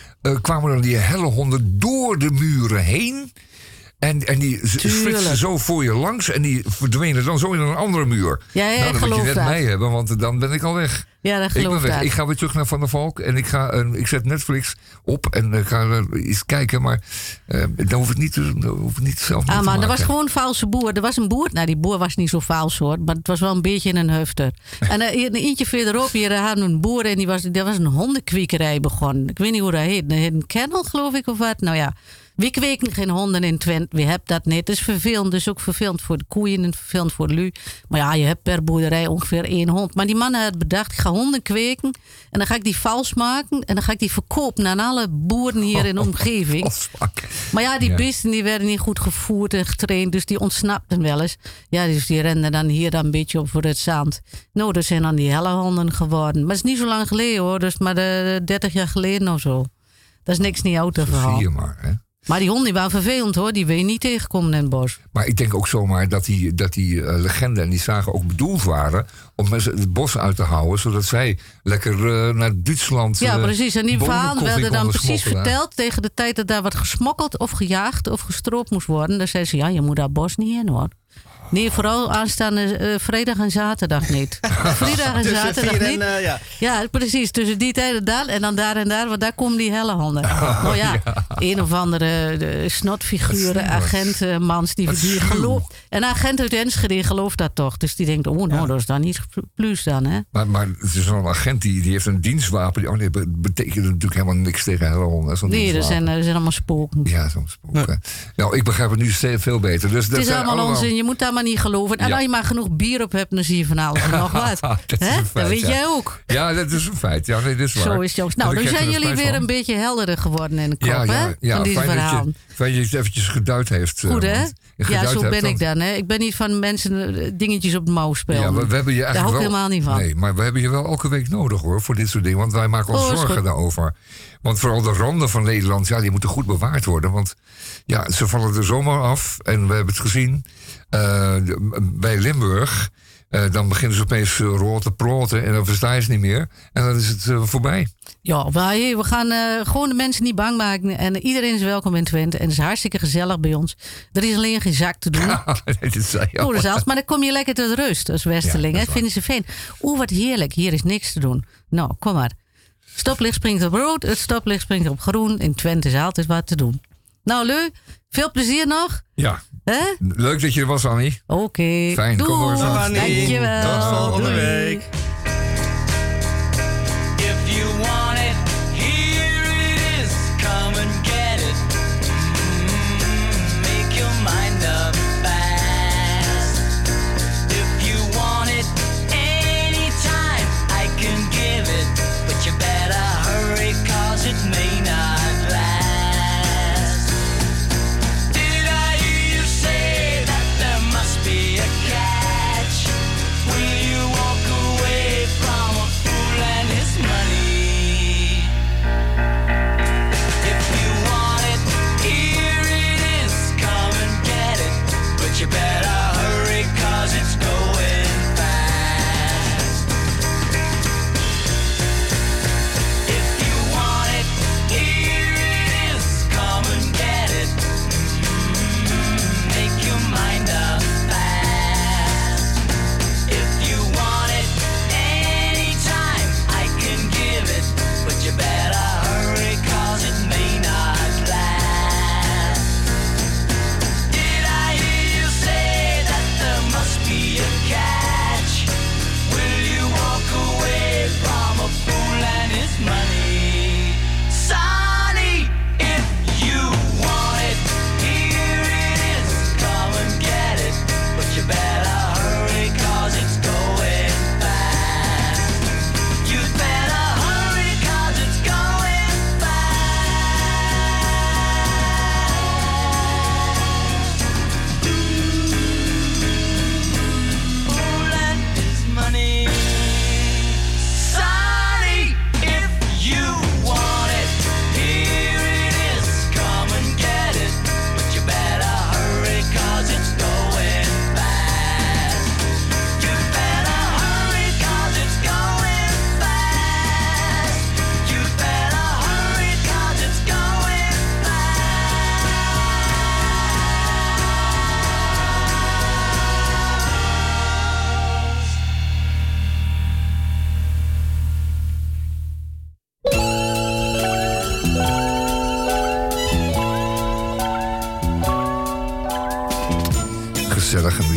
kwamen dan die helle honden door de muren heen. En die flitsten zo voor je langs. En die verdwenen dan zo in een andere muur. Ja, ja, dan moet je net mij hebben, want dan ben ik al weg. Ja, dat geloof ik. Ik ga weer terug naar Van der Valk. En ik zet Netflix op en ga iets kijken. Maar dan hoef ik niet zelf mee te maken. Er was gewoon een valse boer. Er was een boer. Nou, die boer was niet zo vaals hoor. Maar het was wel een beetje in een hufter. En een eentje verderop, hier hadden we een boer. En daar was een hondenkwekerij begonnen. Ik weet niet hoe dat heet. Een kennel geloof ik of wat. Nou ja. We kweken geen honden in Twente, we hebben dat niet. Het is vervelend, dus ook vervelend voor de koeien en vervelend voor de lui. Maar ja, je hebt per boerderij ongeveer 1 hond. Maar die man had bedacht, ik ga honden kweken en dan ga ik die vals maken... en dan ga ik die verkopen aan alle boeren hier in de omgeving. Maar ja, die beesten die werden niet goed gevoerd en getraind, dus die ontsnapten wel eens. Ja, dus die renden dan hier dan een beetje op voor het zand. Nou, dat zijn dan die helle honden geworden. Maar het is niet zo lang geleden hoor, dus maar 30 jaar geleden of zo. Dat is niks niet oud te verhaal. Zie je maar, hè. Maar die honden waren vervelend hoor, die wil je niet tegenkomen in het bos. Maar ik denk ook zomaar dat die legenden en die zagen ook bedoeld waren... om mensen het bos uit te houden, zodat zij lekker naar Duitsland... Ja, precies. En die verhalen werden dan precies verteld... tegen de tijd dat daar wat gesmokkeld of gejaagd of gestroopt moest worden. Dan zeiden ze, ja, je moet dat bos niet in hoor. Nee, vooral aanstaande vrijdag en zaterdag niet. Vrijdag en zaterdag niet. Ja, precies. Tussen die tijden daar en daar. Want daar komen die helle honden. Nou ja, een of andere snotfiguren, agentmans. Die gelooft. En een agent uit Enschede gelooft dat toch. Dus die denkt, oh nou, dat is dan niet plus dan. Hè? Maar het is zo'n agent die heeft een dienstwapen. Oh nee, dat betekent natuurlijk helemaal niks tegen helle honden. Nee, dat zijn allemaal spoken. Ja, zo'n spoken. Nou, ik begrijp het nu veel beter. Dus het is allemaal onzin. Je moet daar maar niet geloven. En als je maar genoeg bier op hebt, dan zie je van alles nog wat. Dat weet jij ook. Ja, dat is een feit. Ja, nee, dat is waar. Zo is jongens. Nou, dan zijn jullie weer een beetje helderder geworden in de kop, van deze verhaal. Fijn dat je het eventjes geduid heeft. Goed, hè? Ja, zo ben ik dan. Hè? Ik ben niet van mensen dingetjes op de mouw spelen. Ja, we hebben je eigenlijk daar hou ik helemaal niet van. Nee, maar we hebben je wel elke week nodig, hoor, voor dit soort dingen. Want wij maken ons zorgen daarover. Want vooral de randen van Nederland, die moeten goed bewaard worden. Want ja, ze vallen er zomaar af. En we hebben het gezien bij Limburg... Dan beginnen ze opeens rood te ploten en dan versta je ze niet meer. En dan is het voorbij. Ja, we gaan gewoon de mensen niet bang maken. En iedereen is welkom in Twente. En het is hartstikke gezellig bij ons. Er is alleen geen zak te doen. Maar dan kom je lekker tot rust als Westerling. Ja, dat vinden ze fijn. Oeh, wat heerlijk. Hier is niks te doen. Nou, kom maar. Stoplicht springt op rood. Het stoplicht springt op groen. In Twente is altijd wat te doen. Nou, Leu, veel plezier nog. Ja. Huh? Leuk dat je er was, Annie. Oké. Okay. Fijn. Doei. Kom hoor. Dag, Annie. Dankjewel. Tot volgende week.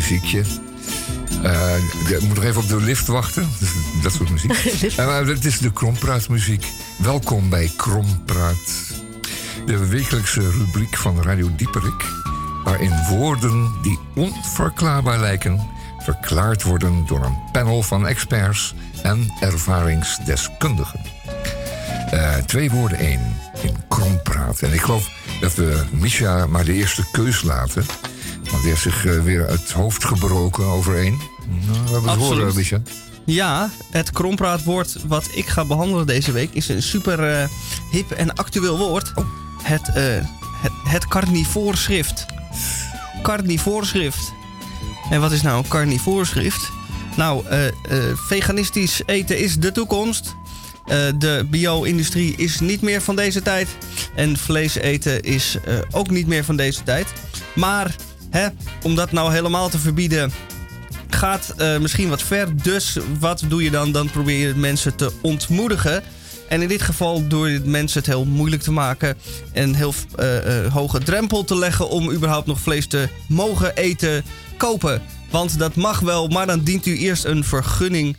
Muziekje. Ik moet nog even op de lift wachten. Dat soort muziek. Het is de Krompraat muziek. Welkom bij Krompraat. De wekelijkse rubriek van Radio Dieperick, waarin woorden die onverklaarbaar lijken verklaard worden door een panel van experts en ervaringsdeskundigen. Twee woorden één in Krompraat. En ik geloof dat we Misha maar de eerste keus laten. Want hij heeft zich weer het hoofd gebroken overeen. Nou, we hebben het horen, Micha. Ja, het krompraatwoord wat ik ga behandelen deze week is een super hip en actueel woord. Oh. Het carnivoreschrift. Carnivoreschrift. En wat is nou een carnivoreschrift? Nou, veganistisch eten is de toekomst. De bio-industrie is niet meer van deze tijd. En vlees eten is ook niet meer van deze tijd. Maar... om dat nou helemaal te verbieden gaat misschien wat ver. Dus wat doe je dan? Dan probeer je mensen te ontmoedigen. En in dit geval door mensen het heel moeilijk te maken. En heel hoge drempel te leggen om überhaupt nog vlees te mogen eten, kopen. Want dat mag wel, maar dan dient u eerst een vergunning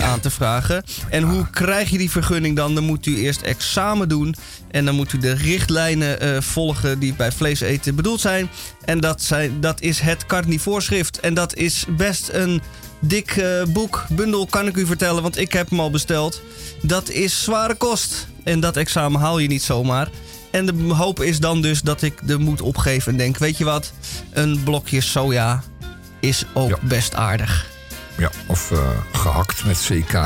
aan te vragen. En hoe krijg je die vergunning dan? Dan moet u eerst examen doen. En dan moet u de richtlijnen volgen die bij vlees eten bedoeld zijn. En dat is het carnivoreschrift. En dat is best een dik boekbundel, kan ik u vertellen. Want ik heb hem al besteld. Dat is zware kost. En dat examen haal je niet zomaar. En de hoop is dan dus dat ik de moed opgeef en denk... weet je wat, een blokje soja is ook best aardig. Ja, of gehakt met CK. Wel,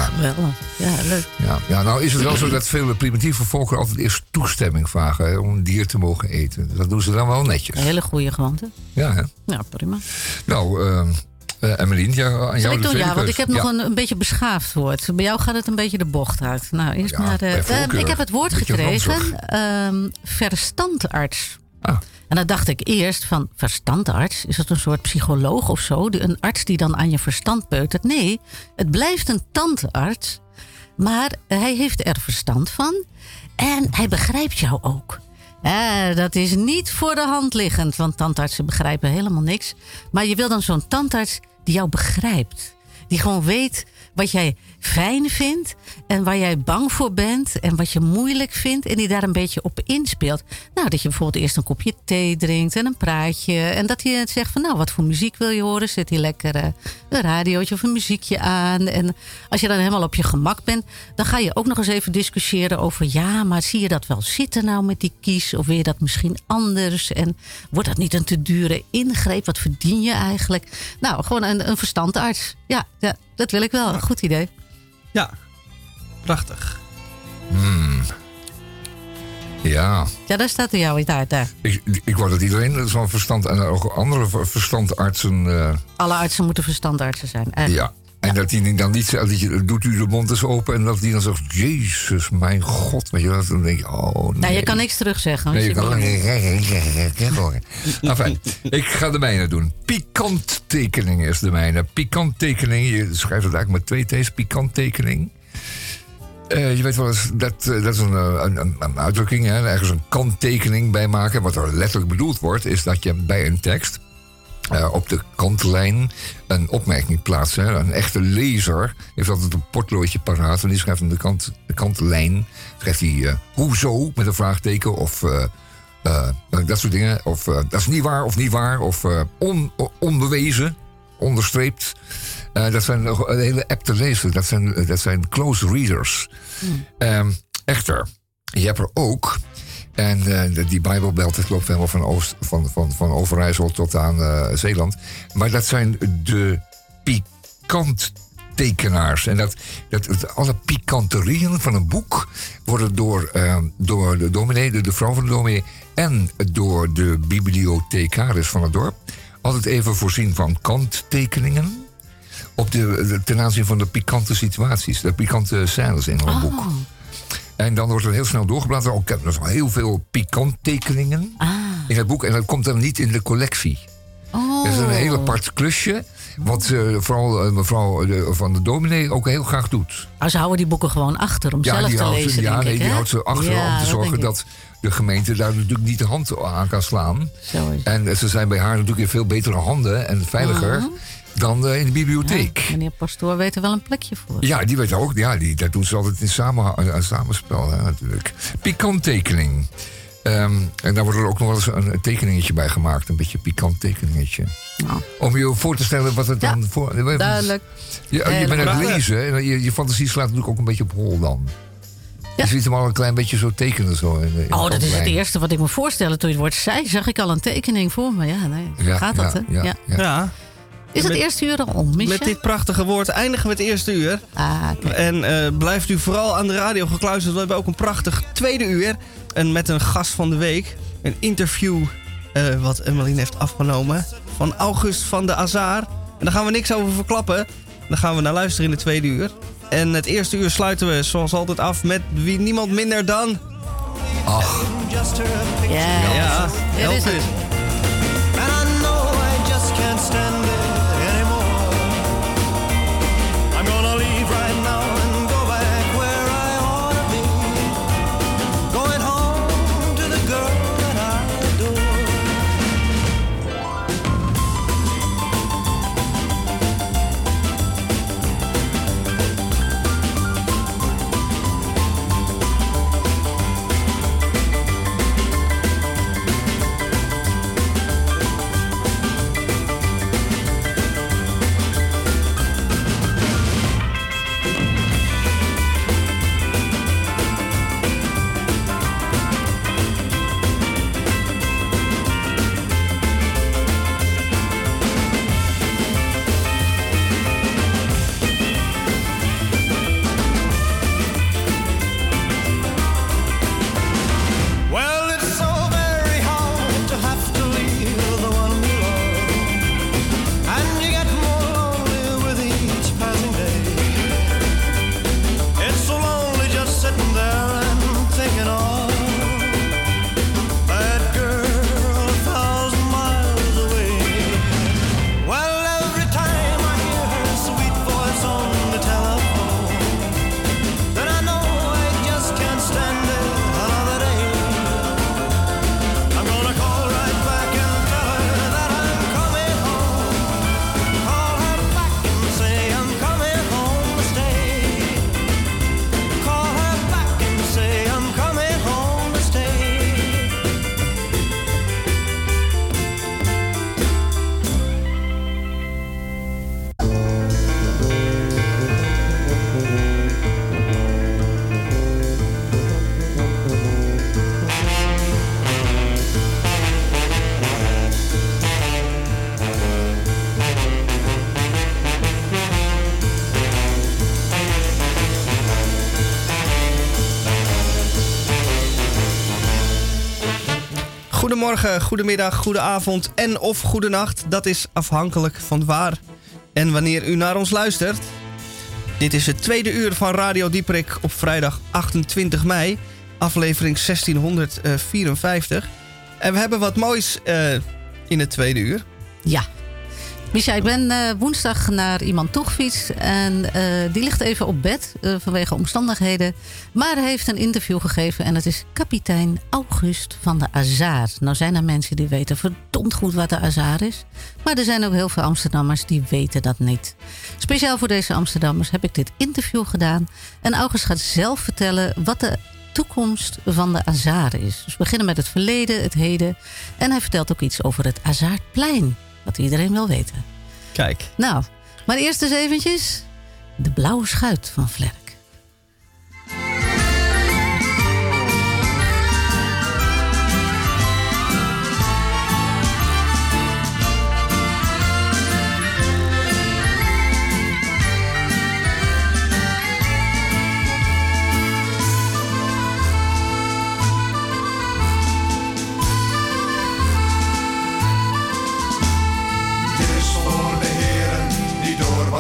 ja, leuk. Ja, nou is het wel zo dat vele primitieve volkeren altijd eerst toestemming vragen... om een dier te mogen eten. Dat doen ze dan wel netjes. Een hele goede gewoonte. Ja, hè? Ja, prima. Nou, Emmeline, aan jou de ja, want ik heb nog een beetje beschaafd woord. Bij jou gaat het een beetje de bocht uit. Nou, eerst maar ik heb het woord gekregen. Verstandarts. Ah. En dan dacht ik eerst van, verstandarts? Is dat een soort psycholoog of zo? Een arts die dan aan je verstand peutert? Nee, het blijft een tandarts. Maar hij heeft er verstand van. En hij begrijpt jou ook. Dat is niet voor de hand liggend, want tandartsen begrijpen helemaal niks. Maar je wil dan zo'n tandarts die jou begrijpt. Die gewoon weet wat jij fijn vindt en waar jij bang voor bent en wat je moeilijk vindt en die daar een beetje op inspeelt. Nou, dat je bijvoorbeeld eerst een kopje thee drinkt en een praatje en dat hij zegt van nou, wat voor muziek wil je horen? Zet hij lekker een radiootje of een muziekje aan? En als je dan helemaal op je gemak bent, dan ga je ook nog eens even discussiëren over ja, maar zie je dat wel zitten nou met die kies? Of wil je dat misschien anders? En wordt dat niet een te dure ingreep? Wat verdien je eigenlijk? Nou, gewoon een verstandarts. Ja, dat wil ik wel. Een goed idee. Ja, prachtig. Ja. Ja, daar staat er jouw uit. Ik wou dat iedereen zo'n verstand en ook andere verstandartsen. Alle artsen moeten verstandartsen zijn. Eigenlijk. Ja. En dat hij dan niet zegt, doet u de mond eens open... en dat hij dan zegt, Jezus, mijn God. Weet je wat? Dan denk je, oh nee. Nou, je kan niks terugzeggen. Nee, je kan... Enfin, ik ga de mijne doen. Pikanttekening is de mijne. Pikanttekening, je schrijft het eigenlijk met 2 t's. Pikanttekening. Je weet wel eens, dat is een uitdrukking. Hè? Ergens een kanttekening bij maken. Wat er letterlijk bedoeld wordt, is dat je bij een tekst... op de kantlijn een opmerking plaatsen. Een echte lezer heeft altijd een potloodje paraat. En die schrijft aan de kantlijn... schrijft hij hoezo met een vraagteken of dat soort dingen. Of dat is niet waar of niet waar. Of onbewezen, onderstreept. Dat zijn een hele app te lezen. Dat zijn close readers. Echter, je hebt er ook... En die Bijbelbelt, dat loopt helemaal van Overijssel tot aan Zeeland. Maar dat zijn de pikanttekenaars. En dat alle pikanterieën van een boek worden door de dominee, de vrouw van de dominee... en door de bibliothecaris van het dorp altijd even voorzien van kanttekeningen... op ten aanzien van de pikante situaties, de pikante scènes in een boek. En dan wordt er heel snel doorgeblazen. Ik heb nog heel veel pikanttekeningen in het boek. En dat komt dan niet in de collectie. Dat is een heel apart klusje. Wat vooral mevrouw van de dominee ook heel graag doet. Ze houden die boeken gewoon achter om zelf te lezen, die houdt ze achter om te zorgen dat de gemeente daar natuurlijk niet de hand aan kan slaan. En ze zijn bij haar natuurlijk in veel betere handen en veiliger... dan in de bibliotheek. Ja, meneer Pastoor weet er wel een plekje voor. Ja, die weet ook. Ja, dat doen ze altijd in samenspel, hè, natuurlijk. Pikanttekening. En daar wordt er ook nog wel eens een tekeningetje bij gemaakt. Een beetje pikant tekeningetje. Nou. Om je voor te stellen wat het dan... voor. Duidelijk. Je bent aan het lezen. En je fantasie slaat natuurlijk ook een beetje op hol dan. Ja. Je ziet hem al een klein beetje zo tekenen. Zo in dat is het eerste wat ik me voorstelde. Toen je het woord zei, zag ik al een tekening voor me. Ja, nee. Gaat dat, hè? Ja. Is het eerste uur al om, Michel? Met dit prachtige woord eindigen we het eerste uur. Okay. En blijft u vooral aan de radio gekluisterd. We hebben ook een prachtig tweede uur. En met een gast van de week. Een interview wat Emmeline heeft afgenomen. Van August van de Azar. En daar gaan we niks over verklappen. Daar gaan we naar luisteren in de tweede uur. En het eerste uur sluiten we zoals altijd af met wie niemand minder dan... Ach. Ja. Elvis. Goedemorgen, goedemiddag, goedenavond en of goedenacht. Dat is afhankelijk van waar en wanneer u naar ons luistert. Dit is het tweede uur van Radio Dieperick op vrijdag 28 mei, aflevering 1654. En we hebben wat moois in het tweede uur. Ja. Misha, ik ben woensdag naar iemand toegefietst en die ligt even op bed vanwege omstandigheden. Maar heeft een interview gegeven en dat is kapitein August van de Azar. Nou zijn er mensen die weten verdomd goed wat de Azar is. Maar er zijn ook heel veel Amsterdammers die weten dat niet. Speciaal voor deze Amsterdammers heb ik dit interview gedaan. En August gaat zelf vertellen wat de toekomst van de Azar is. Dus we beginnen met het verleden, het heden. En hij vertelt ook iets over het Azartplein. Wat iedereen wil weten. Kijk. Nou, maar eerst eens eventjes de Blauwe Schuit van Vlerk.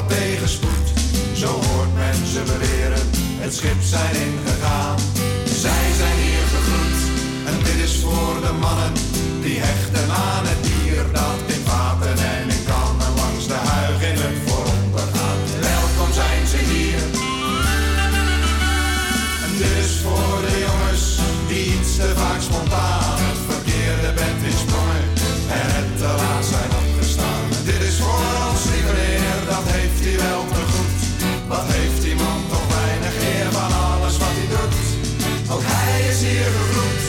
Tegenspoed, zo hoort men ze beweren, het schip zijn ingegaan. Zij zijn hier gegroet en dit is voor de mannen die hechten aan het dier dat in vaten en in kannen langs de huig in het vooronder gaat. Welkom zijn ze hier. En dit is voor de jongens die iets te vaak spontaan het verkeerde bed in sprongen en het te laat zijn opgestaan. Dit is voor ons lieveling. Dat heeft hij wel te goed, wat heeft die man toch weinig eer van alles wat hij doet. Ook hij is hier gegroet.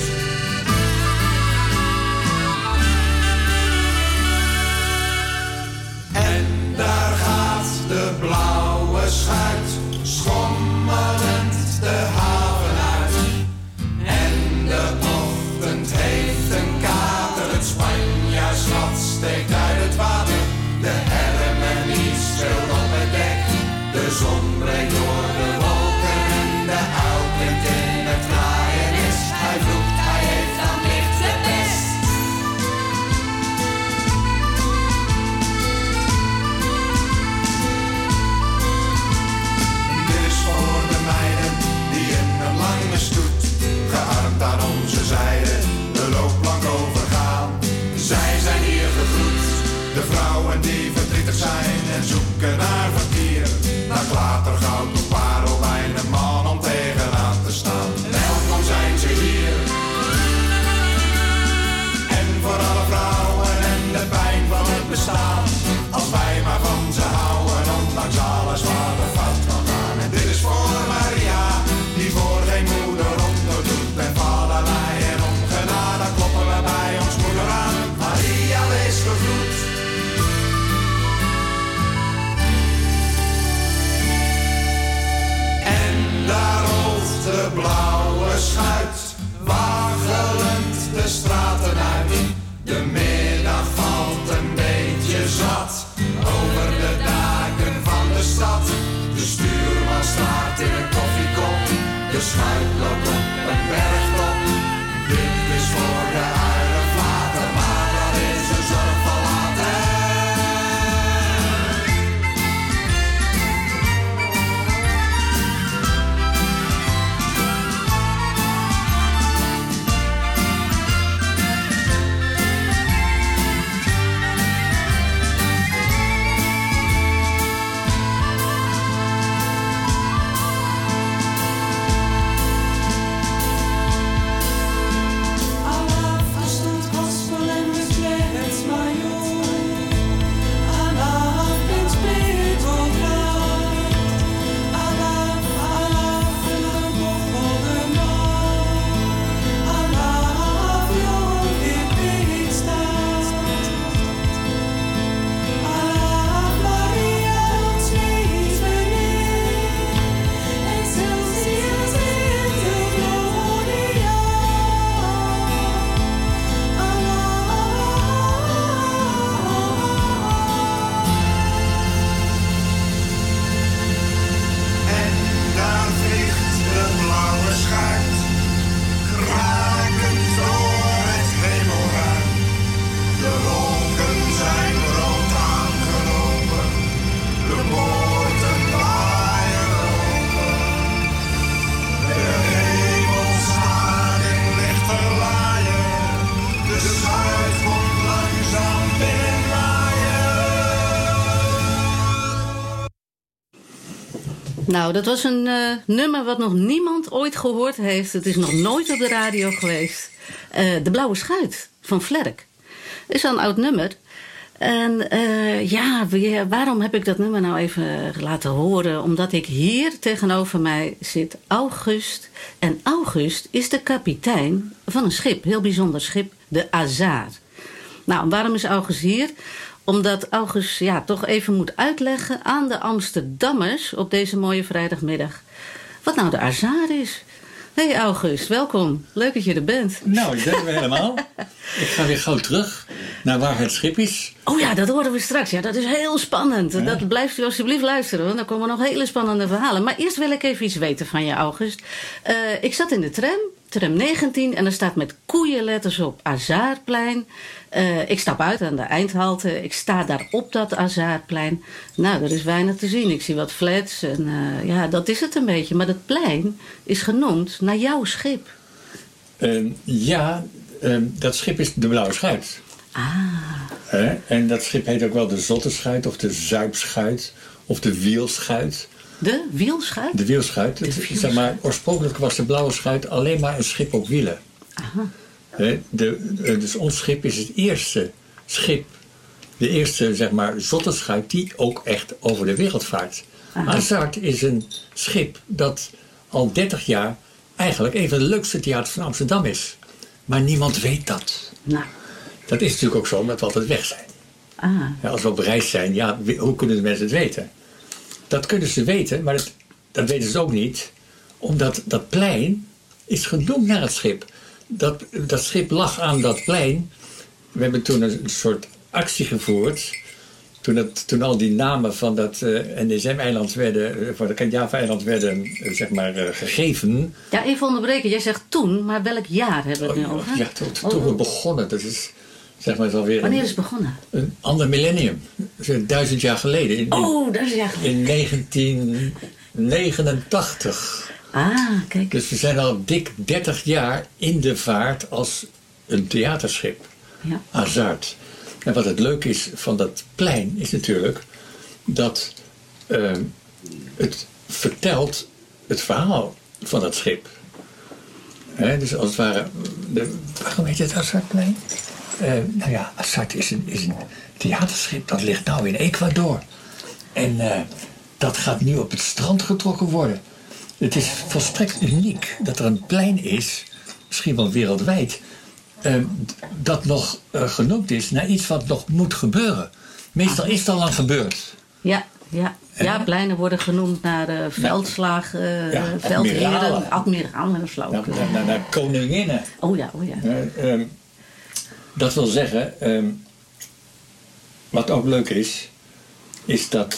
En daar gaat de blauwe schuit, schommelend de haven uit. En de ochtend heeft een kater, het Spanjaarslot steekt uit het water. De helm en iets speelt op het dek. De zon breekt door de wolken en de uil klinkt in het kraaien is. Hij vloekt, hij heeft dan licht de pest. Dit is voor de meiden die in een lange stoet gearmd aan onze zijde de loopplank overgaan. Zij zijn hier gegroet. De vrouwen die verdrietig zijn en zoeken naar vertier. Naar klatergoud of parelwijn, een man om tegenaan te staan. Welkom zijn ze hier. En voor alle vrouwen en de pijn van het bestaan. Als wij maar van ze houden, ondanks alles waar de fout kan gaan. En dit is voor Maria, die voor geen moeder onder doet. En vallen wij en ongenade kloppen we bij ons moeder aan. Maria, wees gevloed. Daar rolt de blauwe schuit, wagelend de straten uit. De middag valt een beetje zat, over de daken van de stad. De stuurman staat in een koffiekop, de schuit loopt op een bergtop. Dit is voor de huilen later, maar dat is een zorg van later. Nou, dat was een nummer wat nog niemand ooit gehoord heeft. Het is nog nooit op de radio geweest. De Blauwe Schuit van Vlerk. Is al een oud nummer. En waarom heb ik dat nummer nou even laten horen? Omdat ik hier tegenover mij zit August. En August is de kapitein van een schip. Heel bijzonder schip, de Azar. Nou, waarom is August hier? Omdat August toch even moet uitleggen aan de Amsterdammers op deze mooie vrijdagmiddag wat nou de Azar is. Hey August, welkom. Leuk dat je er bent. Nou, ik ben er helemaal. Ik ga weer gauw terug naar waar het schip is. Oh ja, dat horen we straks. Ja, dat is heel spannend. Ja. Dat blijft u alsjeblieft luisteren, want dan komen nog hele spannende verhalen. Maar eerst wil ik even iets weten van je, August. Ik zat in de tram 19, en er staat met koeienletters op Azartplein. Ik stap uit aan de eindhalte. Ik sta daar op dat Azartplein. Nou, er is weinig te zien. Ik zie wat flats en dat is het een beetje. Maar dat plein is genoemd naar jouw schip. Dat schip is de Blauwe Schuit. Ah. En dat schip heet ook wel de Zottenschuit of de Zuipschuit of de Wielschuit. De Wielschuit? De Wielschuit. Zeg maar, oorspronkelijk was de Blauwe Schuit alleen maar een schip op wielen. Aha. Dus ons schip is het eerste schip, de eerste zeg maar zottenschuit die ook echt over de wereld vaart. Aha. Azar is een schip dat al 30 jaar eigenlijk een van de leukste theaters van Amsterdam is. Maar niemand weet dat. Nou. Dat is natuurlijk ook zo omdat we altijd weg zijn. Aha. Ja, als we op reis zijn, hoe kunnen de mensen het weten? Dat kunnen ze weten, maar dat weten ze ook niet. Omdat dat plein is genoemd naar het schip. Dat schip lag aan dat plein. We hebben toen een soort actie gevoerd. Toen al die namen van dat NSM-eiland van de Kandjava-eiland werden gegeven. Ja, even onderbreken. Jij zegt toen, maar welk jaar hebben we het nu over? Ja, toen we begonnen. Dat is... Zeg maar, wanneer is het begonnen? Een ander millennium. 1000 jaar geleden. 1000 jaar geleden. In 1989. Ah, kijk. Dus we zijn al dik 30 jaar in de vaart als een theaterschip. Ja. Azar. En wat het leuke is van dat plein is natuurlijk dat het vertelt het verhaal van dat schip. Dus als het ware... Waarom heet het Azartplein? Azar is een theaterschip. Dat ligt nou in Ecuador. En dat gaat nu op het strand getrokken worden. Het is volstrekt uniek dat er een plein is, misschien wel wereldwijd, dat nog genoemd is naar iets wat nog moet gebeuren. Meestal is het al lang gebeurd. Ja. Ja, pleinen worden genoemd naar veldslagen, veldheren, admiralen en flauw. Naar koninginnen. Oh ja. Dat wil zeggen, wat ook leuk is, is dat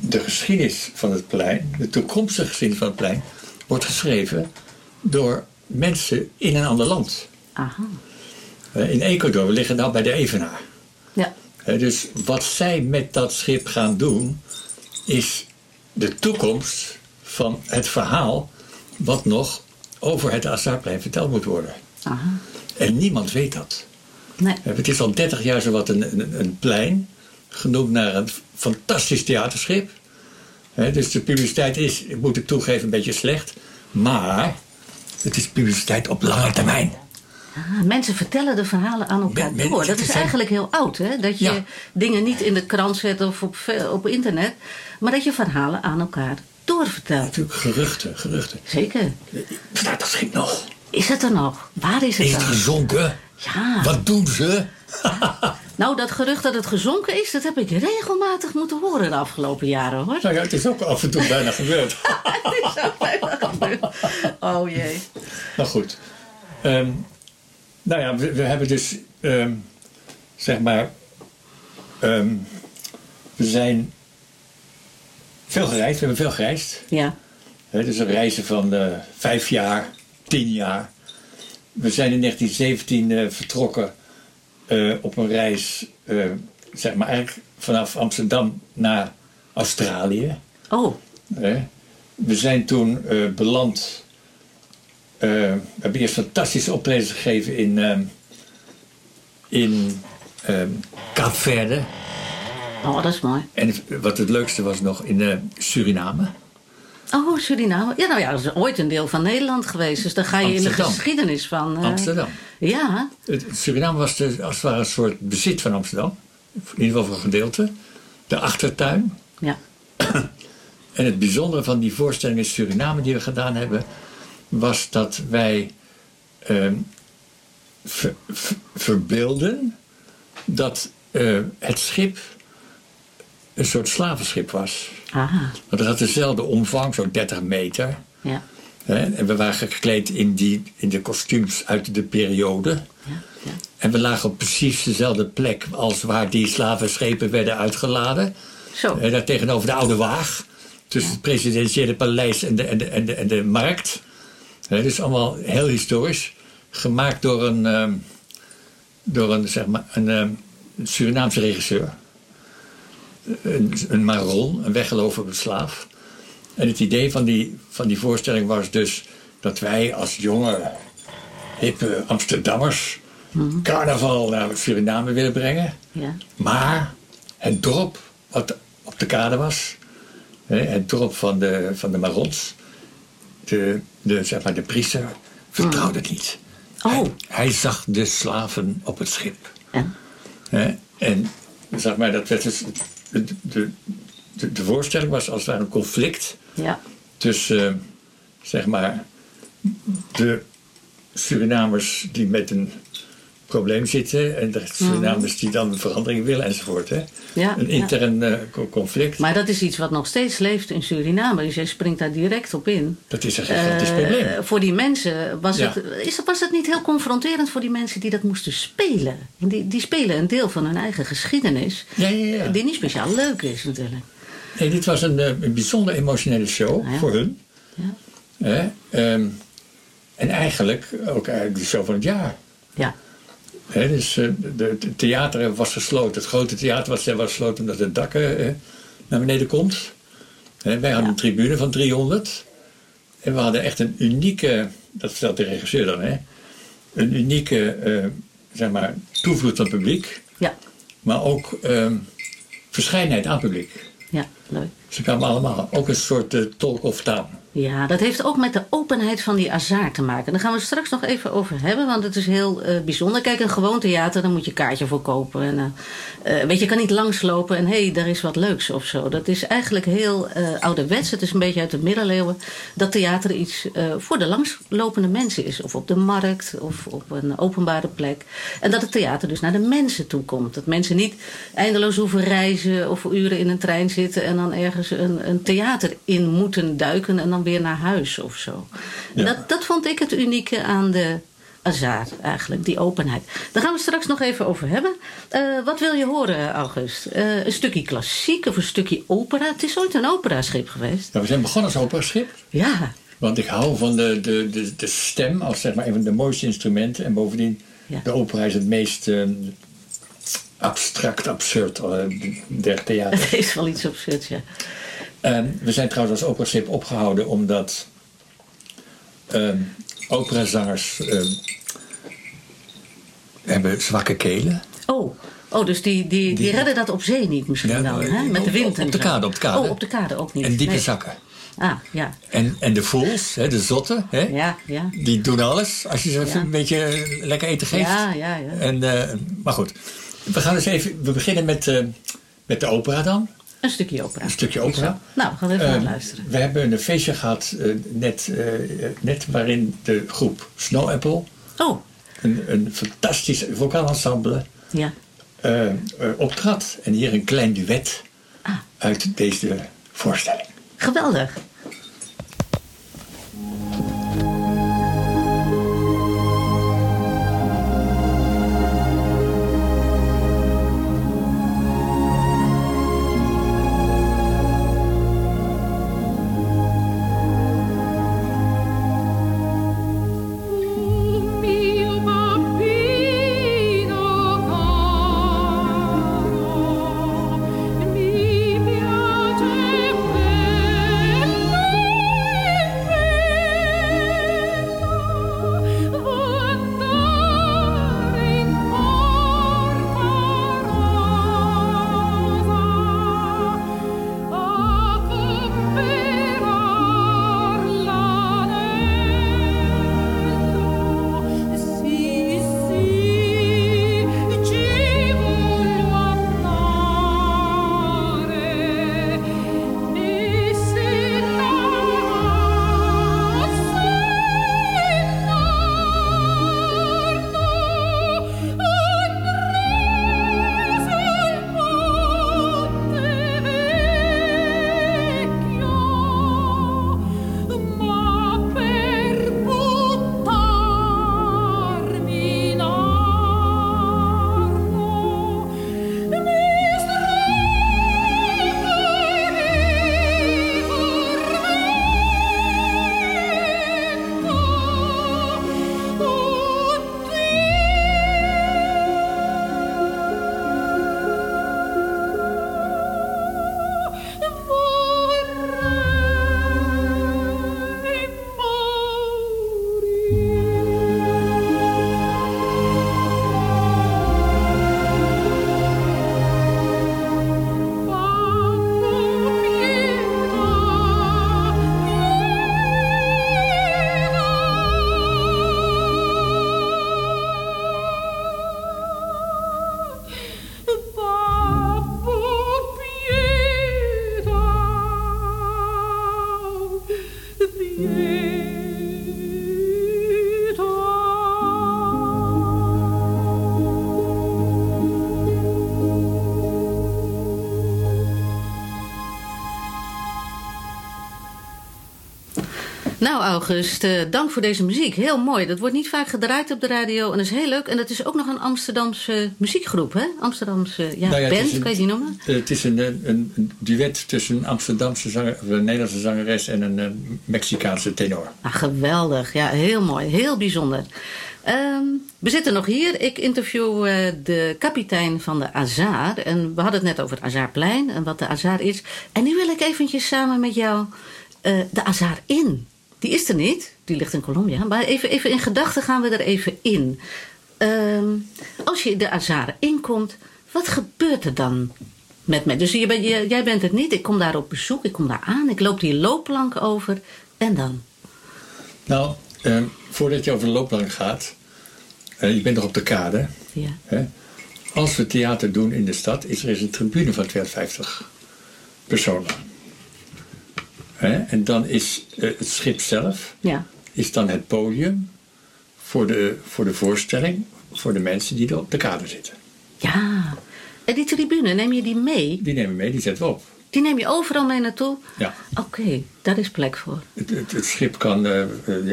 de geschiedenis van het plein, de toekomstige geschiedenis van het plein, wordt geschreven door mensen in een ander land. Aha. In Ecuador, we liggen nou bij de Evenaar. Ja. Dus wat zij met dat schip gaan doen, is de toekomst van het verhaal wat nog over het Azartplein verteld moet worden. Aha. En niemand weet dat. Nee. Het is al 30 jaar zowat een plein, genoemd naar een fantastisch theaterschip. Dus de publiciteit is, moet ik toegeven, een beetje slecht. Maar het is publiciteit op lange termijn. Ah, mensen vertellen de verhalen aan elkaar door. Dat is eigenlijk heel oud, hè? Dat je dingen niet in de krant zet of op internet. Maar dat je verhalen aan elkaar doorvertelt. Natuurlijk, geruchten. Zeker. Staat dat schip nog? Is het er nog? Waar is het dan? Is het gezonken? Ja. Wat doen ze? Nou, dat gerucht dat het gezonken is, dat heb ik regelmatig moeten horen de afgelopen jaren, hoor. Nou ja, het is ook af en toe bijna gebeurd. Het is ook bijna gebeurd. Oh jee. Nou goed. We hebben dus, we zijn veel gereisd. We hebben veel gereisd. Ja. Dus een reizen van 5 jaar... 10 jaar. We zijn in 1917 vertrokken op een reis, eigenlijk vanaf Amsterdam naar Australië. Oh. We zijn toen beland. We hebben eerst fantastische optredens gegeven in Kaapverde. Oh, dat is mooi. En wat het leukste was nog in Suriname. Oh, Suriname. Ja, nou ja, dat is ooit een deel van Nederland geweest. Dus daar ga je Amsterdam. In de geschiedenis van. Amsterdam. Ja. Suriname was als het ware een soort bezit van Amsterdam. In ieder geval voor een gedeelte. De achtertuin. Ja. En het bijzondere van die voorstelling in Suriname die we gedaan hebben, was dat wij verbeelden dat het schip een soort slavenschip was. Aha. Want het had dezelfde omvang, zo'n 30 meter. Ja. En we waren gekleed in de kostuums uit de periode. Ja. Ja. En we lagen op precies dezelfde plek als waar die slavenschepen werden uitgeladen. Zo. En daar tegenover de Oude Waag. Tussen het presidentiële paleis en de markt. Dus allemaal heel historisch. Gemaakt door een Surinaamse regisseur. Een Maron, een weggelopen slaaf. En het idee van die voorstelling was dus dat wij als jonge, hippe Amsterdammers carnaval naar Suriname willen brengen. Ja. Maar het dorp wat op de kade was, het dorp van de Marons, de priester, vertrouwde het niet. Oh. Hij zag de slaven op het schip. En? En zeg maar, dat werd dus de voorstelling was als het ware een conflict tussen zeg maar de Surinamers die met een probleem zitten en de Surinamers die dan verandering willen enzovoort. Hè? Ja, een intern conflict. Maar dat is iets wat nog steeds leeft in Suriname. Dus jij springt daar direct op in. Dat is een gigantisch probleem. Voor die mensen was het niet heel confronterend voor die mensen die dat moesten spelen. Die spelen een deel van hun eigen geschiedenis die niet speciaal leuk is natuurlijk. Nee, dit was een bijzonder emotionele show voor hun. Ja. En eigenlijk ook de show van het jaar. Ja. He, dus het theater was gesloten. Het grote theater was gesloten omdat het dak naar beneden komt. Wij hadden een tribune van 300. En we hadden echt een unieke, dat vertelt de regisseur dan, een unieke zeg maar, toevloed van publiek. Ja. Maar ook verscheidenheid aan publiek. Ja, leuk. Ze kwamen allemaal. Ook een soort talk of town. Ja, dat heeft ook met de openheid van die Azar te maken. Daar gaan we het straks nog even over hebben, want het is heel bijzonder. Kijk, een gewoon theater, daar moet je kaartje voor kopen. En, weet je, je kan niet langslopen en hé, daar is wat leuks of zo. Dat is eigenlijk heel ouderwets. Het is een beetje uit de middeleeuwen dat theater iets voor de langslopende mensen is. Of op de markt, of op een openbare plek. En dat het theater dus naar de mensen toe komt. Dat mensen niet eindeloos hoeven reizen of uren in een trein zitten en dan ergens een theater in moeten duiken en dan weer naar huis of zo. Ja. Dat vond ik het unieke aan de Azar eigenlijk, die openheid. Daar gaan we straks nog even over hebben. Wat wil je horen, August? Een stukje klassiek of een stukje opera? Het is ooit een operaschip geweest. Ja, we zijn begonnen als operaschip. Ja. Want ik hou van de stem als zeg maar een van de mooiste instrumenten. En bovendien, de opera is het meest abstract, absurd der theater. Het is wel iets absurds, ja. We zijn trouwens als operaschip opgehouden omdat operazangers hebben zwakke kelen. Oh dus die redden dat op zee niet misschien hè? Met de wind en op de kade. Oh, op de kade ook niet. En diepe zakken. Ah, ja. En de fools, hè, de zotten, hè? Ja, ja. Die doen alles als je ze even een beetje lekker eten geeft. Ja. En, maar goed, we gaan dus even, we beginnen met de opera dan. Een stukje opera. Nou, gaan we even naar luisteren. We hebben een feestje gehad net waarin de groep Snowapple, een fantastisch vocaalensemble, optrad. En hier een klein duet uit deze voorstelling. Geweldig. Nou August, dank voor deze muziek. Heel mooi. Dat wordt niet vaak gedraaid op de radio en dat is heel leuk. En dat is ook nog een Amsterdamse muziekgroep, hè? Amsterdamse band, kan je die noemen? Het is een duet tussen een Amsterdamse zanger, een Nederlandse zangeres en een Mexicaanse tenor. Ah, geweldig. Ja, heel mooi. Heel bijzonder. We zitten nog hier. Ik interview de kapitein van de Azar. En we hadden het net over het Azartplein en wat de Azar is. En nu wil ik eventjes samen met jou de Azar in. Die is er niet, die ligt in Colombia. Maar even in gedachten gaan we er even in. Als je de Azar inkomt, wat gebeurt er dan met mij? Dus jij bent het niet, ik kom daar op bezoek, ik kom daar aan. Ik loop die loopplank over en dan? Nou, voordat je over de loopplank gaat... je bent nog op de kade. Ja. Hè? Als we theater doen in de stad, is er eens een tribune van 250 personen. He, en dan is het schip zelf, is dan het podium voor de voorstelling, voor de mensen die er op de kade zitten. Ja, en die tribune, neem je die mee? Die nemen we mee, die zetten we op. Die neem je overal mee naartoe? Ja. Oké, daar is plek voor. Het schip kan, het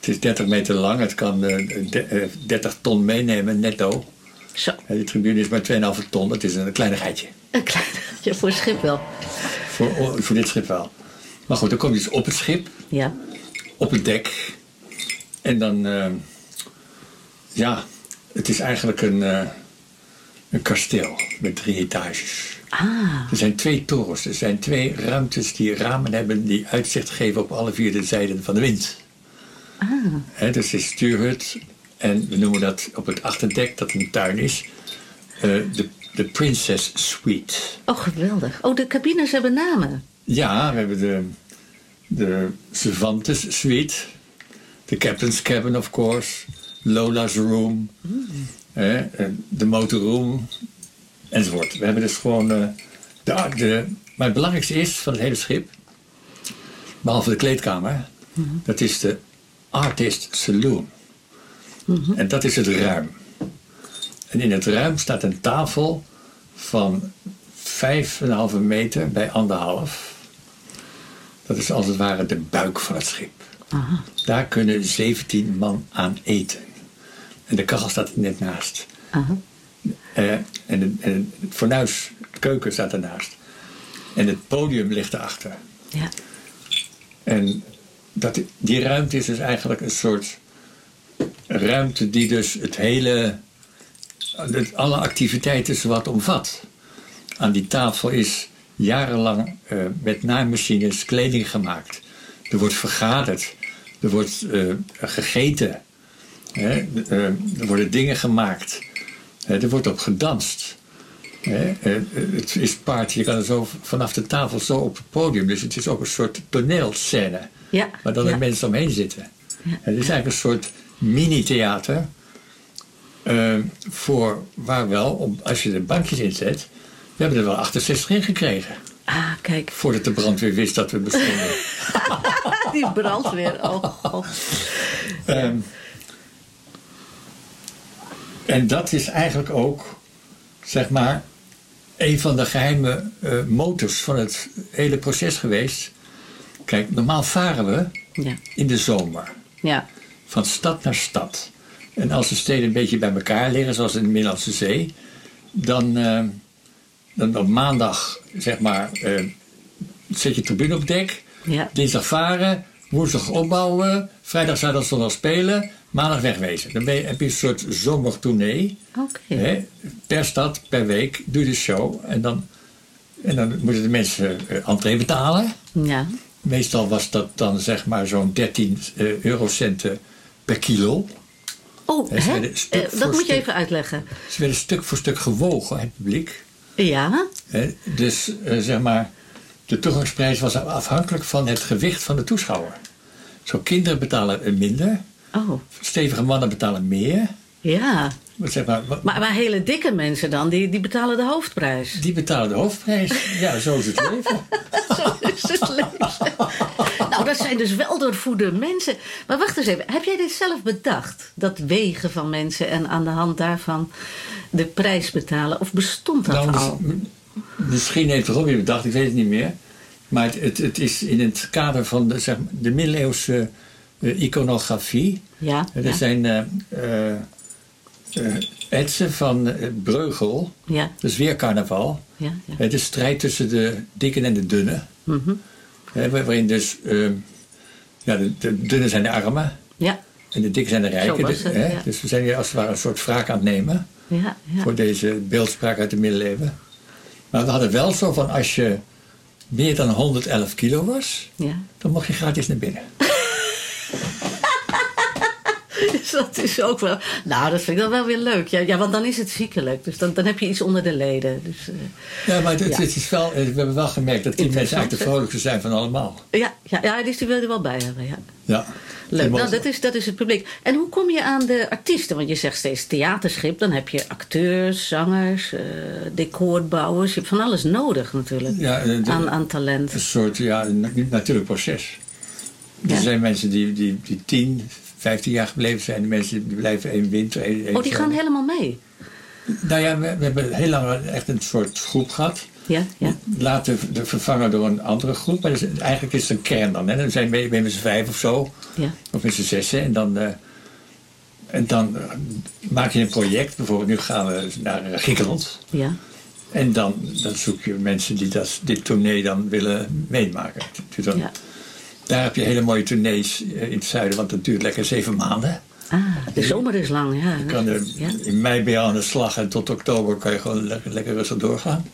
is 30 meter lang, het kan 30 ton meenemen netto. Zo. Die tribune is maar 2,5 ton, dat is een kleinigheidje. Een kleinigheidje, voor het schip wel. Voor dit schip wel. Maar goed, dan kom je dus op het schip. Ja. Op het dek. En dan... het is eigenlijk een kasteel met 3 etages. Ah. Er zijn 2 torens. Er zijn 2 ruimtes die ramen hebben die uitzicht geven op alle 4 de zijden van de wind. Ah. He, dus het is stuurhut. En we noemen dat op het achterdek, dat een tuin is, de Princess Suite. Oh, geweldig. Oh, de cabines hebben namen. Ja, we hebben de Cervantes Suite. De Captain's Cabin, of course. Lola's Room. De Motor Room. Enzovoort. We hebben dus gewoon... maar het belangrijkste is van het hele schip... behalve de kleedkamer... dat is de Artist Saloon. En dat is het ruim. En in het ruim staat een tafel van 5,5 meter bij 1,5. Dat is als het ware de buik van het schip. Aha. Daar kunnen 17 man aan eten. En de kachel staat er net naast. Aha. En het fornuis, de keuken staat ernaast. En het podium ligt erachter. Ja. En die ruimte is dus eigenlijk een soort ruimte die dus het hele... alle activiteiten zowat omvat. Aan die tafel is jarenlang met naaimachines kleding gemaakt. Er wordt vergaderd. Er wordt gegeten. Hè? Er worden dingen gemaakt. Er wordt op gedanst. Hè? Het is party. Je kan er zo vanaf de tafel zo op het podium. Dus het is ook een soort toneelscène. Ja. Waar dan de mensen omheen zitten. Ja. Het is eigenlijk een soort mini-theater... als je er bankjes in zet, we hebben er wel 68 in gekregen. Ah, kijk. Voordat de brandweer wist dat we bestonden. Die brandweer, oh. En dat is eigenlijk ook, zeg maar, een van de geheime motors van het hele proces geweest. Kijk, normaal varen we in de zomer. Ja. Van stad naar stad. En als de steden een beetje bij elkaar liggen, zoals in de Middellandse Zee... dan op maandag, zeg maar, zet je tribune op dek... Ja. Dinsdag varen, woensdag opbouwen, vrijdag, zaterdag, zondag spelen... maandag wegwezen. Dan heb je een soort zomertournee. Okay. Hè? Per stad, per week, doe je de show. En dan moeten de mensen entree betalen. Ja. Meestal was dat dan, zeg maar, zo'n 13 eurocenten per kilo... Oh, dat moet je even uitleggen. Ze werden stuk voor stuk gewogen, het publiek. Ja. Dus zeg maar, de toegangsprijs was afhankelijk van het gewicht van de toeschouwer. Zo, kinderen betalen minder. Oh. Stevige mannen betalen meer. Ja. Zeg maar hele dikke mensen dan, die betalen de hoofdprijs. Die betalen de hoofdprijs. Ja, zo is het leven. Zo is het leven. Nou, dat zijn dus wel doorvoede mensen. Maar wacht eens even, heb jij dit zelf bedacht? Dat wegen van mensen en aan de hand daarvan de prijs betalen? Of bestond dat al? Misschien heeft Robbie bedacht, ik weet het niet meer. Maar het is in het kader van de middeleeuwse iconografie. Ja, er zijn etsen van Breugel. Ja. Dat is weer carnaval. Ja, ja. Het is strijd tussen de dikken en de dunnen. Mm-hmm. Waarin dus de dunnen zijn de armen. Ja. En de dikken zijn de rijken. Ja. Dus we zijn hier als het ware een soort wraak aan het nemen. Ja, ja. Voor deze beeldspraak uit de middeleeuwen. Maar we hadden wel zo van als je meer dan 111 kilo was, ja, dan mocht je gratis naar binnen. Dus dat is ook wel... Nou, dat vind ik dan wel weer leuk. Ja, ja, want dan is het ziekelijk. Dus dan heb je iets onder de leden. Dus, ja, maar het is wel, we hebben wel gemerkt dat die mensen eigenlijk de vrolijkste zijn van allemaal. Ja, ja, ja, dus die wil je er wel bij hebben. Ja, ja. Leuk. Nou, dat is het publiek. En hoe kom je aan de artiesten? Want je zegt steeds theaterschip. Dan heb je acteurs, zangers, decorbouwers. Je hebt van alles nodig natuurlijk. Ja, aan talent. Een soort, ja, natuurlijk proces. Er zijn mensen die 10, 15 jaar gebleven zijn. De mensen die blijven één winter. Die gaan helemaal mee? Nou ja, we hebben heel lang echt een soort groep gehad. Ja, ja. Laten we vervangen door een andere groep. Maar eigenlijk is het een kern dan. Hè. Dan zijn we met z'n 5 of zo. Ja. Of met z'n 6. En dan maak je een project. Bijvoorbeeld nu gaan we naar Griekenland. Ja. En dan zoek je mensen die dit tournee dan willen meemaken. Dus dan, ja. Daar heb je hele mooie tournees in het zuiden, want dat duurt lekker 7 maanden. Ah, de zomer is lang, ja. In mei ben je aan de slag en tot oktober kan je gewoon lekker rustig doorgaan.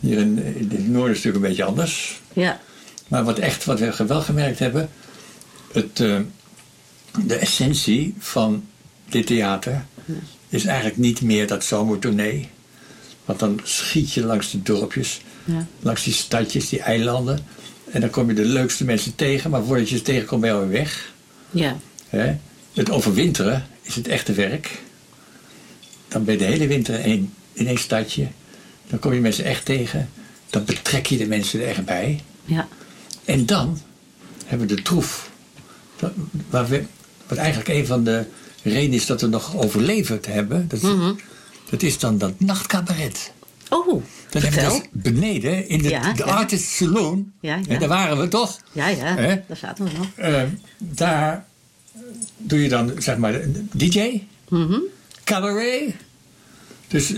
Hier in het noorden is het natuurlijk een beetje anders. Ja. Maar wat we wel gemerkt hebben, de essentie van dit theater is eigenlijk niet meer dat zomertournee. Want dan schiet je langs de dorpjes, langs die stadjes, die eilanden. En dan kom je de leukste mensen tegen, maar voordat je ze tegenkomt ben je alweer weg. Ja. Het overwinteren is het echte werk. Dan ben je de hele winter in één stadje. Dan kom je mensen echt tegen. Dan betrek je de mensen er echt bij. Ja. En dan hebben we de troef. Wat eigenlijk een van de redenen is dat we nog overleverd hebben. Dat is dan dat nachtcabaret. Oh, dat hebben we dus beneden in de Artist Saloon. Ja, ja. Daar waren we toch? Ja, ja, daar zaten we nog. Daar doe je dan, zeg maar, DJ, cabaret. Dus,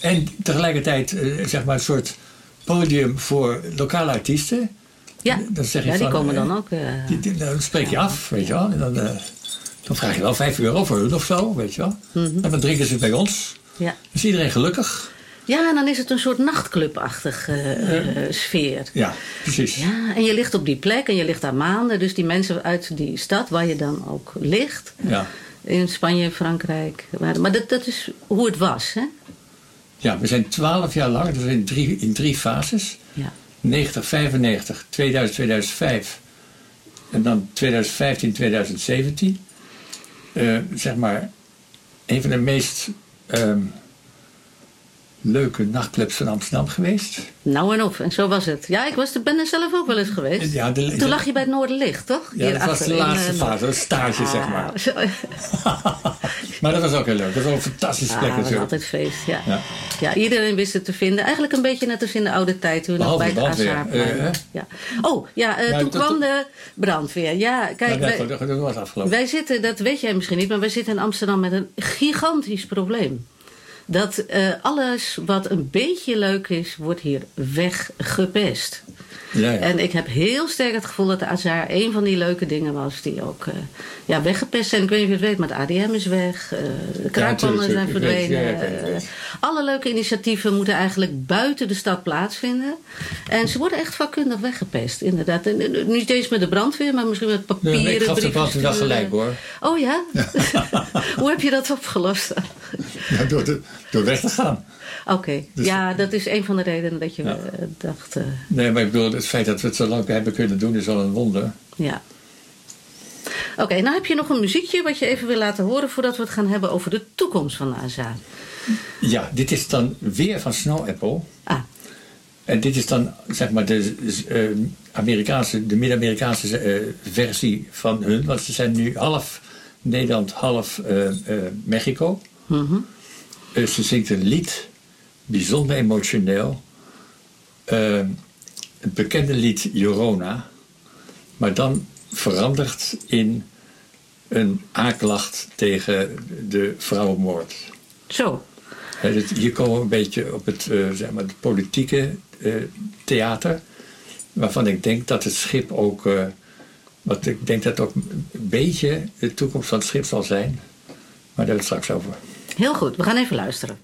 en tegelijkertijd, zeg maar, een soort podium voor lokale artiesten. Ja, dan zeg je die komen dan ook. Dan spreek je af, weet je wel. En dan vraag je wel €5 voor hun of zo, weet je wel. En dan drinken ze bij ons. Ja. Is iedereen gelukkig. Ja, en dan is het een soort nachtclubachtige sfeer. Ja, precies. Ja, en je ligt op die plek en je ligt daar maanden. Dus die mensen uit die stad waar je dan ook ligt. Ja. In Spanje, Frankrijk. Maar dat is hoe het was, hè? Ja, we zijn 12 jaar lang. Dus in drie fases. Ja. 90, 95, 2000, 2005. En dan 2015, 2017. Zeg maar, een van de meest... leuke nachtclubs van Amsterdam geweest. Nou en of, en zo was het. Ja, ben er zelf ook wel eens geweest. Ja, toen lag je bij het Noorderlicht, toch? Ja, dat was de laatste fase, een stage, zeg maar. Maar dat was ook heel leuk. Dat was een fantastische plek natuurlijk. Dat was altijd feest, ja. Iedereen wist het te vinden. Eigenlijk een beetje net als in de oude tijd, toen nog bij het Azartplein. Toen kwam de brandweer. Ja, kijk, dat was afgelopen. Wij zitten, dat weet jij misschien niet, maar wij zitten in Amsterdam met een gigantisch probleem. Dat alles wat een beetje leuk is, wordt hier weggepest. Ja, ja. En ik heb heel sterk het gevoel dat de Azar een van die leuke dingen was die ook weggepest zijn. Ik weet niet of je het weet, maar het ADM is weg. De kraakpannen zijn verdwenen. Alle leuke initiatieven moeten eigenlijk buiten de stad plaatsvinden. En ze worden echt vakkundig weggepest, inderdaad. En niet eens met de brandweer, maar misschien met papieren. Nee, ik gaf de brandweer wel gelijk, hoor. Oh ja? Hoe heb je dat opgelost? Ja, door weg te gaan. Oké, dus, ja, dat is een van de redenen dat je dacht... Nee, maar ik bedoel, het feit dat we het zo lang hebben kunnen doen is al een wonder. Ja. Oké, nou heb je nog een muziekje wat je even wil laten horen... voordat we het gaan hebben over de toekomst van de Azar. Ja, dit is dan weer van Snowapple. Ah. En dit is dan, zeg maar, de Midden-Amerikaanse versie van hun. Want ze zijn nu half Nederland, half Mexico. Ze zingt een lied... bijzonder emotioneel. het bekende lied Jorona, maar dan veranderd in een aanklacht tegen de vrouwenmoord. Zo. Hier komen we een beetje op het, zeg maar, het politieke theater, waarvan ik denk dat het schip ook, wat ik denk dat ook een beetje de toekomst van het schip zal zijn, maar daar hebben we het straks over. Heel goed, we gaan even luisteren.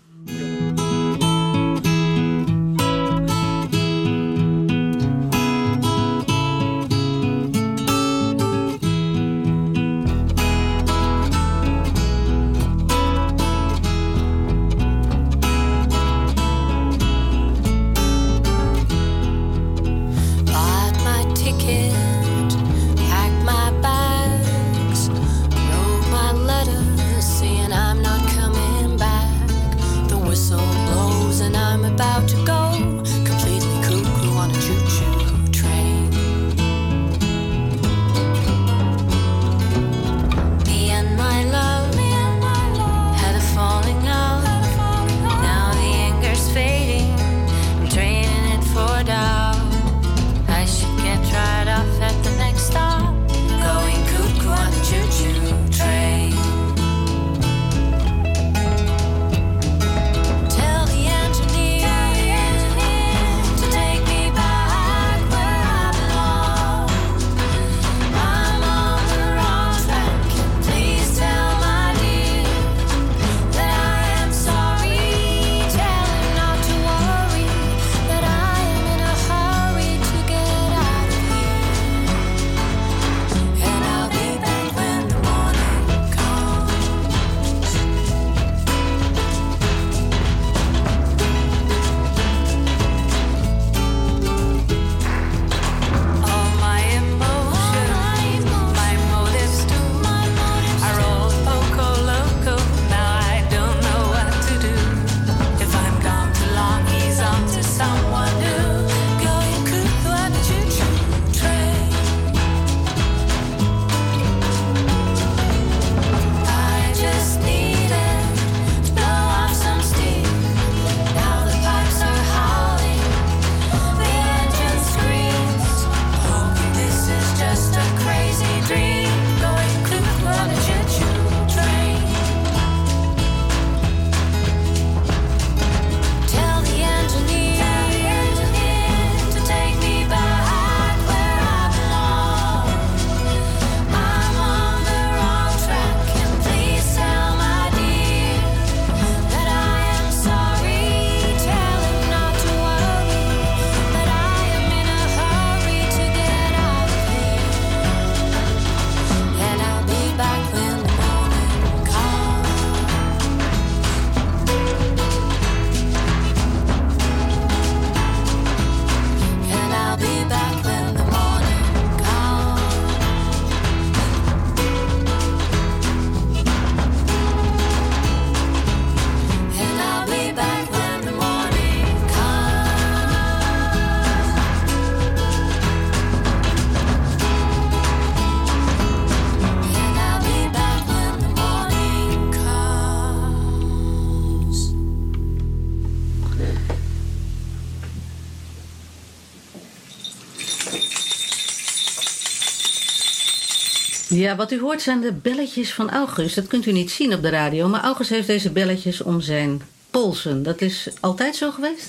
Ja, wat u hoort zijn de belletjes van August. Dat kunt u niet zien op de radio, maar August heeft deze belletjes om zijn polsen. Dat is altijd zo geweest?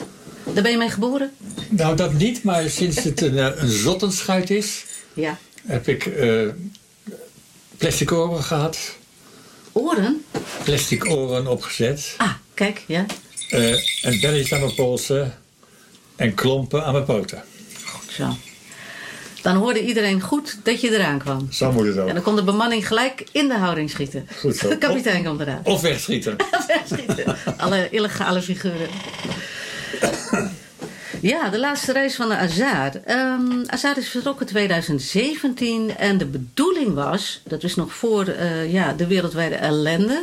Daar ben je mee geboren? Nou, dat niet, maar sinds het een Zottenschuit is, ja, heb ik plastic oren gehad. Oren? Plastic oren opgezet. Ah, kijk, ja. En belletjes aan mijn polsen en klompen aan mijn poten. Goed zo. Dan hoorde iedereen goed dat je eraan kwam. Zo moet het ook. En dan kon de bemanning gelijk in de houding schieten. Goed zo. De kapitein kwam eraan. Of wegschieten. Alle illegale figuren. Ja, de laatste reis van de Azar. Azar is vertrokken 2017. En de bedoeling was, dat is nog voor de wereldwijde ellende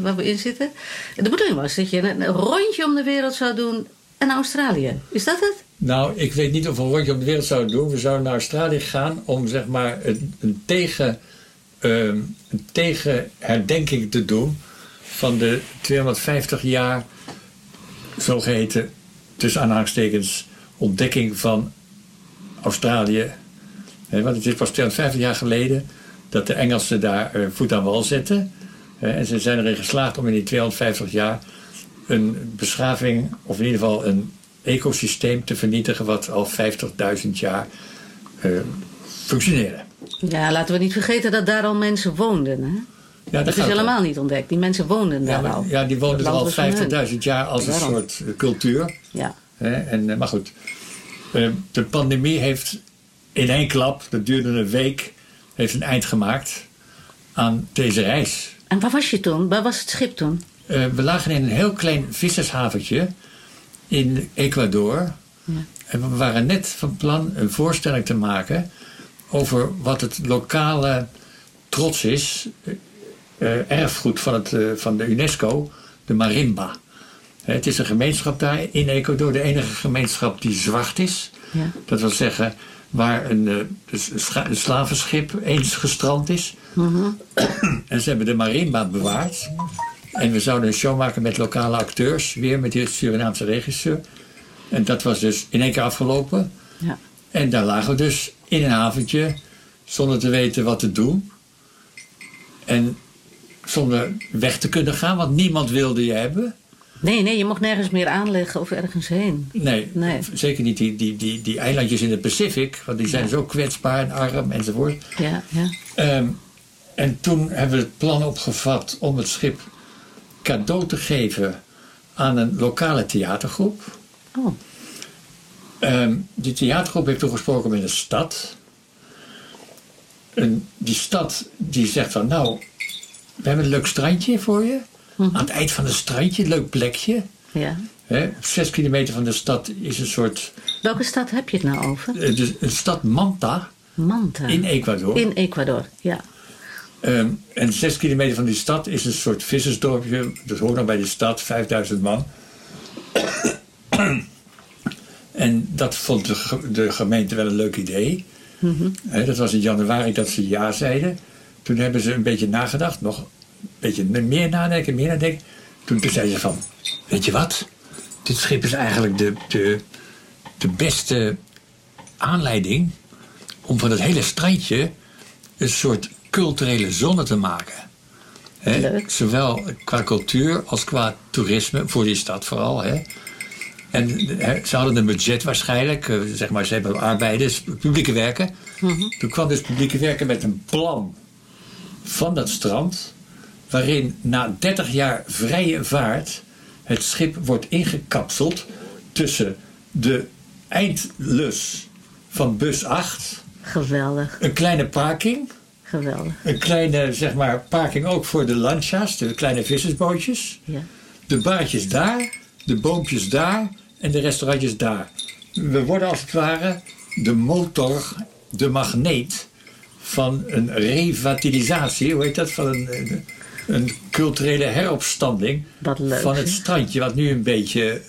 waar we in zitten. De bedoeling was dat je een rondje om de wereld zou doen en Australië. Is dat het? Nou, ik weet niet of we een rondje om de wereld zouden doen. We zouden naar Australië gaan om, zeg maar, een tegenherdenking te doen van de 250 jaar zogeheten, tussen aanhalingstekens, ontdekking van Australië. Want dit was 250 jaar geleden dat de Engelsen daar voet aan wal zetten. En ze zijn erin geslaagd om in die 250 jaar een beschaving, of in ieder geval een ecosysteem te vernietigen wat al 50.000 jaar functioneerde. Ja, laten we niet vergeten dat daar al mensen woonden. Hè? Ja, dat is helemaal niet ontdekt. Die mensen woonden daar al. Ja, die woonden er al 50.000 jaar als een soort cultuur. Ja. Maar goed, de pandemie heeft in één klap, dat duurde een week, heeft een eind gemaakt aan deze reis. En waar was je toen? Waar was het schip toen? We lagen in een heel klein vissershaventje in Ecuador. Ja. En we waren net van plan een voorstelling te maken over wat het lokale trots is, erfgoed van de UNESCO, de Marimba. Het is een gemeenschap daar in Ecuador, de enige gemeenschap die zwart is. Ja. Dat wil zeggen waar een slavenschip eens gestrand is. Mm-hmm. En ze hebben de Marimba bewaard. En we zouden een show maken met lokale acteurs, weer met de Surinaamse regisseur. En dat was dus in één keer afgelopen. Ja. En daar lagen we dus in een haventje, zonder te weten wat te doen. En zonder weg te kunnen gaan, want niemand wilde je hebben. Nee, je mocht nergens meer aanleggen of ergens heen. Nee. Zeker niet die eilandjes in de Pacific, want die zijn zo kwetsbaar en arm enzovoort. Ja. En toen hebben we het plan opgevat om het schip cadeau te geven aan een lokale theatergroep. Oh. Die theatergroep heeft toen gesproken met een stad. En die stad die zegt van, nou, we hebben een leuk strandje voor je. Mm-hmm. Aan het eind van het strandje, leuk plekje. Ja. Op 6 kilometer van de stad is een soort... Welke stad heb je het nou over? Dus een stad Manta. In Ecuador. In Ecuador, ja. En 6 kilometer van die stad is een soort vissersdorpje. Dat hoort dan bij de stad, 5000 man. En dat vond de gemeente wel een leuk idee. Mm-hmm. Dat was in januari dat ze ja zeiden. Toen hebben ze een beetje nagedacht, nog een beetje meer nadenken. Toen zeiden ze van, weet je wat? Dit schip is eigenlijk de beste aanleiding om van het hele strandje een soort culturele zone te maken. Zowel qua cultuur als qua toerisme, voor die stad vooral. Hè? En ze hadden een budget waarschijnlijk, zeg maar, ze hebben arbeiders, publieke werken. Mm-hmm. Toen kwam dus publieke werken met een plan van dat strand, waarin na 30 jaar vrije vaart het schip wordt ingekapseld tussen de eindlus van bus 8. Geweldig. Een kleine parking. Geweldig. Een kleine, zeg maar, parking ook voor de lancha's, de kleine vissersbootjes. Ja. De baartjes daar, de boompjes daar en de restaurantjes daar. We worden als het ware de motor, de magneet van een revitalisatie, hoe heet dat? Van een culturele heropstanding van het strandje, wat nu een beetje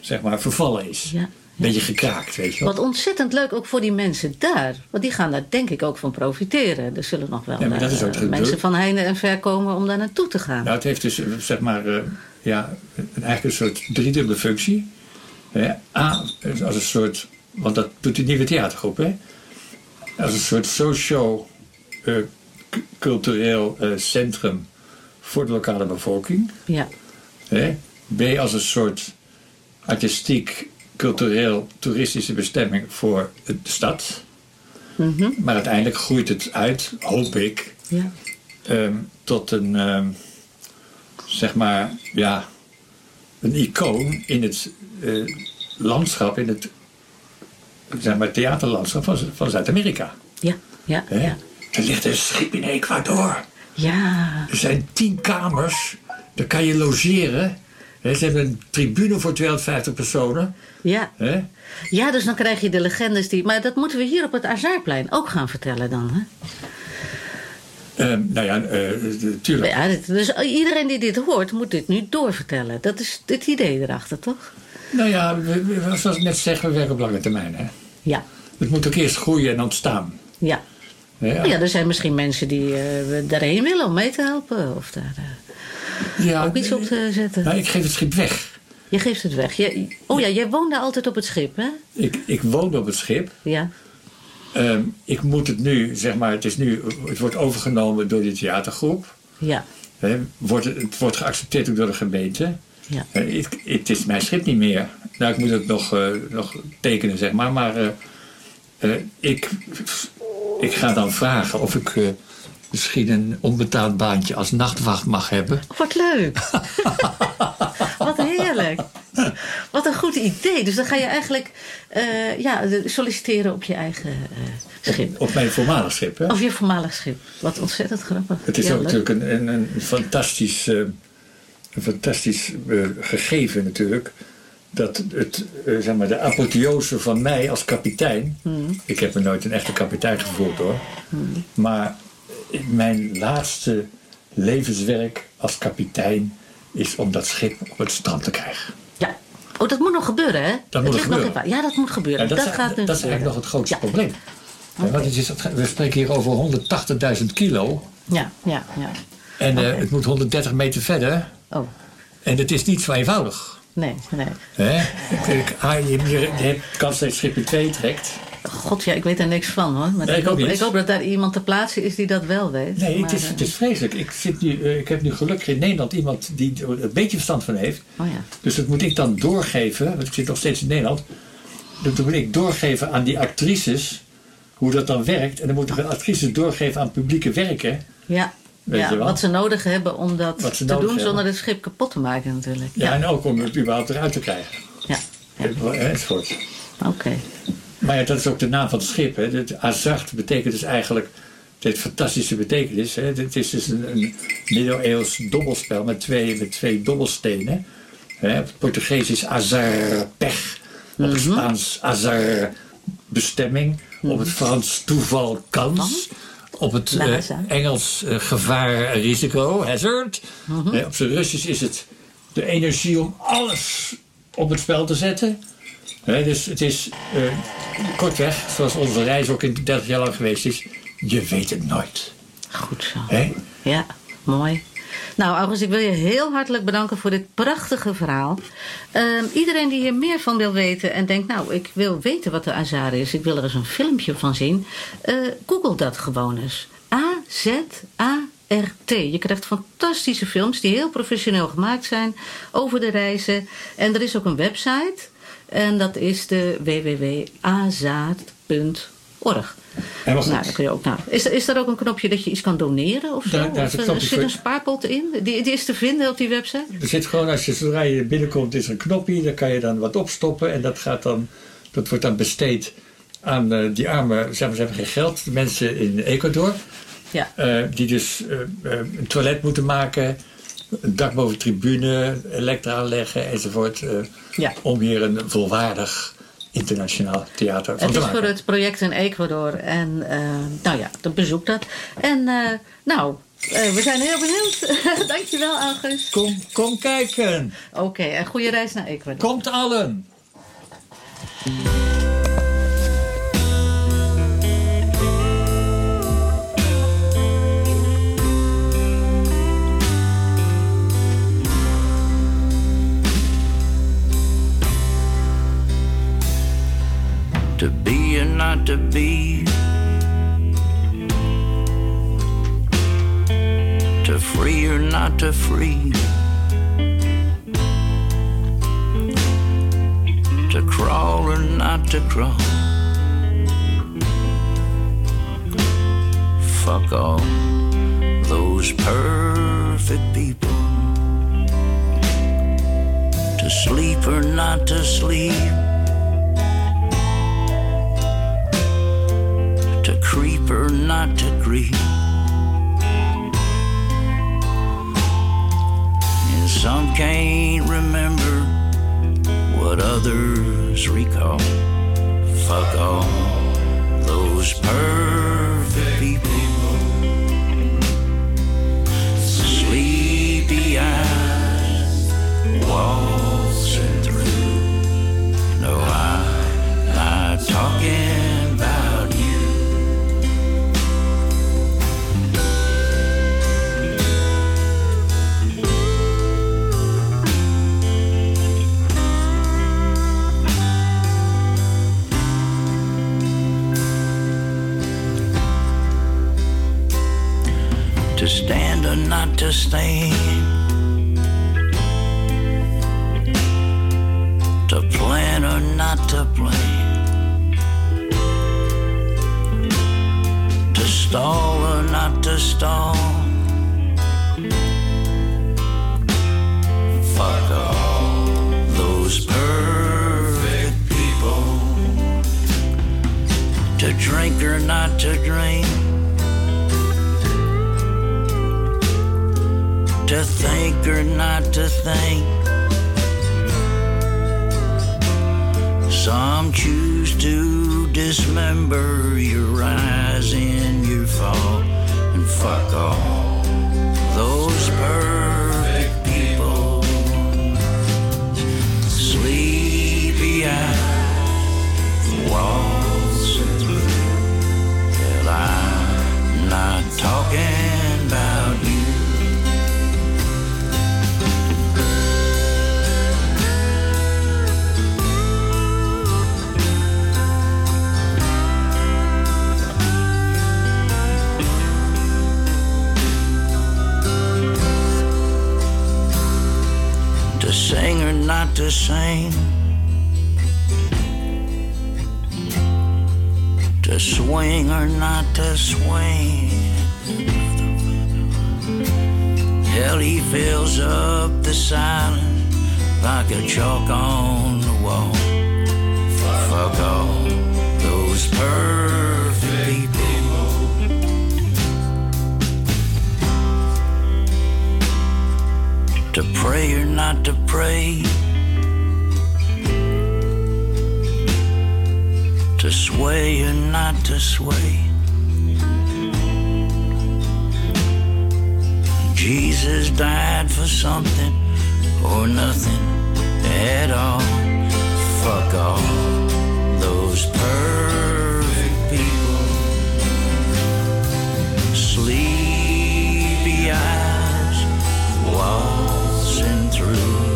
zeg maar vervallen is. Ja. Een beetje gekraakt, weet je wel. Wat ontzettend leuk ook voor die mensen daar. Want die gaan daar denk ik ook van profiteren. Er zullen nog wel mensen van heinde en ver komen om daar naartoe te gaan. Nou, het heeft dus zeg maar eigenlijk een soort driedubbele functie. A, als een soort, want dat doet de nieuwe theatergroep, hè. Als een soort socio-cultureel centrum voor de lokale bevolking. Ja. B, als een soort artistiek cultureel toeristische bestemming voor de stad. Mm-hmm. Maar uiteindelijk groeit het uit, hoop ik, tot een zeg maar, ja, een icoon in het landschap, in het, zeg maar, theaterlandschap van Zuid-Amerika. Ja. Er ligt een schip in Ecuador. Ja. Er zijn 10 kamers, daar kan je logeren. Ze hebben een tribune voor 250 personen. Ja. Ja, dus dan krijg je de legendes die... Maar dat moeten we hier op het Azartplein ook gaan vertellen dan, hè? Tuurlijk. Ja, dus iedereen die dit hoort, moet dit nu doorvertellen. Dat is het idee erachter, toch? Nou ja, zoals ik net zeg, we werken op lange termijn, hè? Ja. Het moet ook eerst groeien en ontstaan. Ja. Ja, er zijn misschien mensen die daarheen willen om mee te helpen. Of daar... ook iets op te zetten. Nou, ik geef het schip weg. Je geeft het weg. Jij woonde altijd op het schip, hè? Ik woonde op het schip. Ja. Ik moet het nu, zeg maar, het wordt overgenomen door de theatergroep. Ja. Het wordt geaccepteerd ook door de gemeente. Ja. Het is mijn schip niet meer. Nou, ik moet het nog tekenen, zeg maar. Maar ik ga dan vragen of ik misschien een onbetaald baantje als nachtwacht mag hebben. Wat leuk! Wat heerlijk! Wat een goed idee. Dus dan ga je eigenlijk solliciteren op je eigen schip. Op mijn voormalig schip, hè? Of je voormalig schip. Wat ontzettend grappig. Het is ook natuurlijk een fantastisch, gegeven natuurlijk. Dat het, zeg maar, de apotheose van mij als kapitein... Mm. Ik heb me nooit een echte kapitein gevoeld, hoor. Mm. Maar mijn laatste levenswerk als kapitein... is om dat schip op het strand te krijgen. Ja. Oh, dat moet nog gebeuren, hè? Dat moet gebeuren. Ja, dat is eigenlijk nog het grootste probleem. Okay. Want het is, we spreken hier over 180.000 kilo. Ja. En het moet 130 meter verder. Oh. En het is niet zo eenvoudig. Nee. Je kan steeds schip in twee trekt. God, ja, ik weet er niks van, hoor. Maar ik hoop dat daar iemand ter plaatse is die dat wel weet. Nee, maar, het is vreselijk. Ik heb nu gelukkig in Nederland iemand die er een beetje verstand van heeft. Oh, ja. Dus dat moet ik dan doorgeven, want ik zit nog steeds in Nederland. Dat moet ik doorgeven aan die actrices, hoe dat dan werkt. En dan moeten de actrices doorgeven aan publieke werken. Ja. Ja, wat ze nodig hebben om dat te doen zonder het schip kapot te maken natuurlijk. Ja, en ook om het überhaupt eruit te krijgen. Ja. Enzovoort. Oké. Maar ja, dat is ook de naam van het schip. Hè. Het Azart betekent dus eigenlijk, dit fantastische betekenis. Hè. Het is dus een middeleeuws dobbelspel met twee dobbelstenen. Hè. Op het Portugees is Azar pech. Op het Spaans Azar bestemming. Op het Frans toeval kans. Op het Engels gevaar, risico, hazard. Op zijn Russisch is het de energie om alles op het spel te zetten. Dus het is kortweg, zoals onze reis ook in 30 jaar lang geweest is... je weet het nooit. Goed zo. Ja, mooi. Nou, August, ik wil je heel hartelijk bedanken voor dit prachtige verhaal. Iedereen die hier meer van wil weten en denkt... nou, ik wil weten wat de Azar is. Ik wil er eens een filmpje van zien. Google dat gewoon eens. A-Z-A-R-T. Je krijgt fantastische films die heel professioneel gemaakt zijn... over de reizen. En er is ook een website. En dat is de www.azar.org. Nou, daar kun je ook naar. Is er ook een knopje dat je iets kan doneren of zo? Daar zit een spaarpot in? Die is te vinden op die website? Er zit gewoon, zodra je binnenkomt, is er een knopje. Daar kan je dan wat opstoppen. En dat wordt dan besteed aan die arme, ze hebben geen geld, de mensen in Ecuador. Ja. Die dus een toilet moeten maken, een dak boven tribune, elektra aanleggen enzovoort. Om hier een volwaardig... internationaal theater van te maken. Het is voor het project in Ecuador. En dan bezoek dat. En we zijn heel benieuwd. Dankjewel, August. Kom kijken. Oké, en goede reis naar Ecuador. Komt allen. To be or not to be, to free or not to free, to crawl or not to crawl, fuck all those perfect people, to sleep or not to sleep, to creep or not to creep. And some can't remember what others recall. Fuck all those perfect people. Sleepy eyes waltzing through. No, I'm not talking about not to stand, to plan or not to plan, to stall or not to stall. Fuck all those perfect people, to drink or not to drink, to think or not to think. Some choose to dismember your rise and your fall, and fuck all those perfect people. Sleepy eyed walls through, and I'm not talking about you. Sing or not to sing, to swing or not to swing. Hell, he fills up the silence like a chalk on the wall. Fuck all those perfect people, to pray or not to pray, to sway or not to sway. Jesus died for something or nothing at all. Fuck all those perfect people. Sleepy eyes, walls through.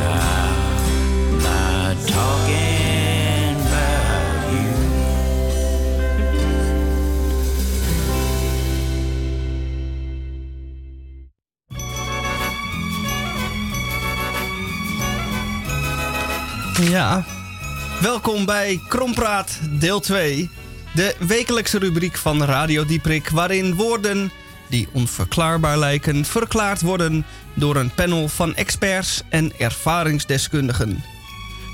I'm not talking about you. Ja, welkom bij Krompraat deel 2, de wekelijkse rubriek van Radio Dieperick, waarin woorden die onverklaarbaar lijken, verklaard worden door een panel van experts en ervaringsdeskundigen.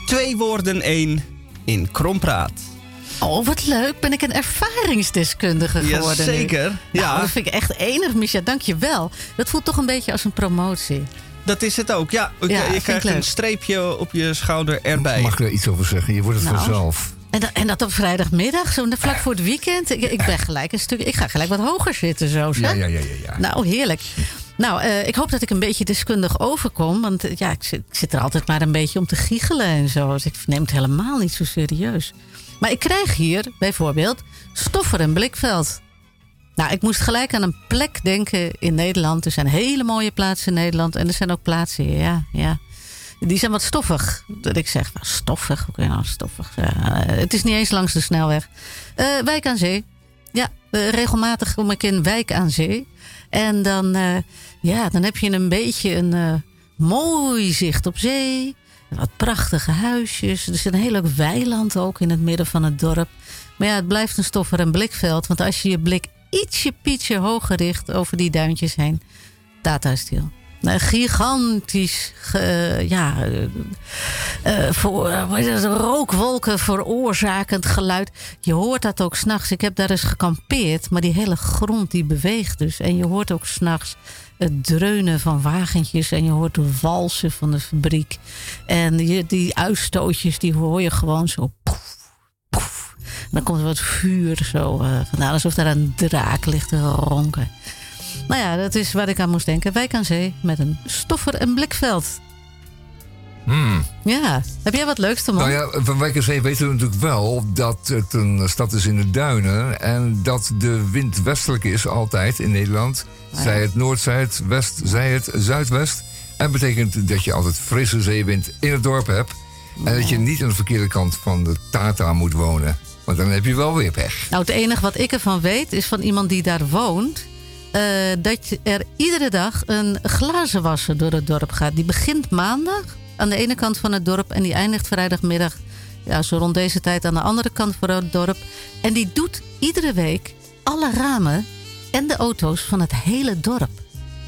2 woorden 1 in Krompraat. Oh, wat leuk. Ben ik een ervaringsdeskundige geworden? Jazeker. Ja. Nou, dat vind ik echt enig, Micha. Dank je wel. Dat voelt toch een beetje als een promotie. Dat is het ook, ja. Je krijgt een streepje op je schouder erbij. Mag ik er iets over zeggen? Je wordt het vanzelf. En dat op vrijdagmiddag, zo vlak voor het weekend. Ik ben gelijk een stuk. Ik ga gelijk wat hoger zitten, zo. Zeg. Ja. Nou, heerlijk. Nou, ik hoop dat ik een beetje deskundig overkom. Want ik zit er altijd maar een beetje om te giechelen en zo. Dus ik neem het helemaal niet zo serieus. Maar ik krijg hier bijvoorbeeld Stoffer en Blikveld. Nou, ik moest gelijk aan een plek denken in Nederland. Er zijn hele mooie plaatsen in Nederland. En er zijn ook plaatsen, ja. Die zijn wat stoffig. Dat ik zeg, stoffig? Hoe kun je nou stoffig zeggen? Het is niet eens langs de snelweg. Wijk aan Zee. Ja, regelmatig kom ik in Wijk aan Zee. En dan heb je een beetje een mooi zicht op zee. Wat prachtige huisjes. Er is een heel leuk weiland ook in het midden van het dorp. Maar ja, het blijft een Stoffer en Blikveld. Want als je je blik ietsje pietje hoger richt over die duintjes heen. Tata stil. Gigantisch rookwolken veroorzakend geluid. Je hoort dat ook 's nachts. Ik heb daar eens gekampeerd, maar die hele grond die beweegt dus. En je hoort ook 's nachts het dreunen van wagentjes. En je hoort de walsen van de fabriek. En die uitstootjes die hoor je gewoon zo. Poef, poef. En dan komt er wat vuur zo vandaan. Alsof daar een draak ligt te ronken. Nou ja, dat is waar ik aan moest denken. Wijk aan Zee met een Stoffer en Blikveld. Ja, heb jij wat leuks te maken? Nou ja, van Wijk aan Zee weten we natuurlijk wel dat het een stad is in de duinen. En dat de wind westelijk is altijd in Nederland. Ah, ja. Zij het noord, zij het west, zij het zuidwest. En betekent dat je altijd frisse zeewind in het dorp hebt. En dat je niet aan de verkeerde kant van de Tata moet wonen. Want dan heb je wel weer pech. Nou, het enige wat ik ervan weet is van iemand die daar woont. dat er iedere dag een glazenwasser door het dorp gaat. Die begint maandag aan de ene kant van het dorp en die eindigt vrijdagmiddag, ja, zo rond deze tijd, aan de andere kant van het dorp. En die doet iedere week alle ramen en de auto's van het hele dorp.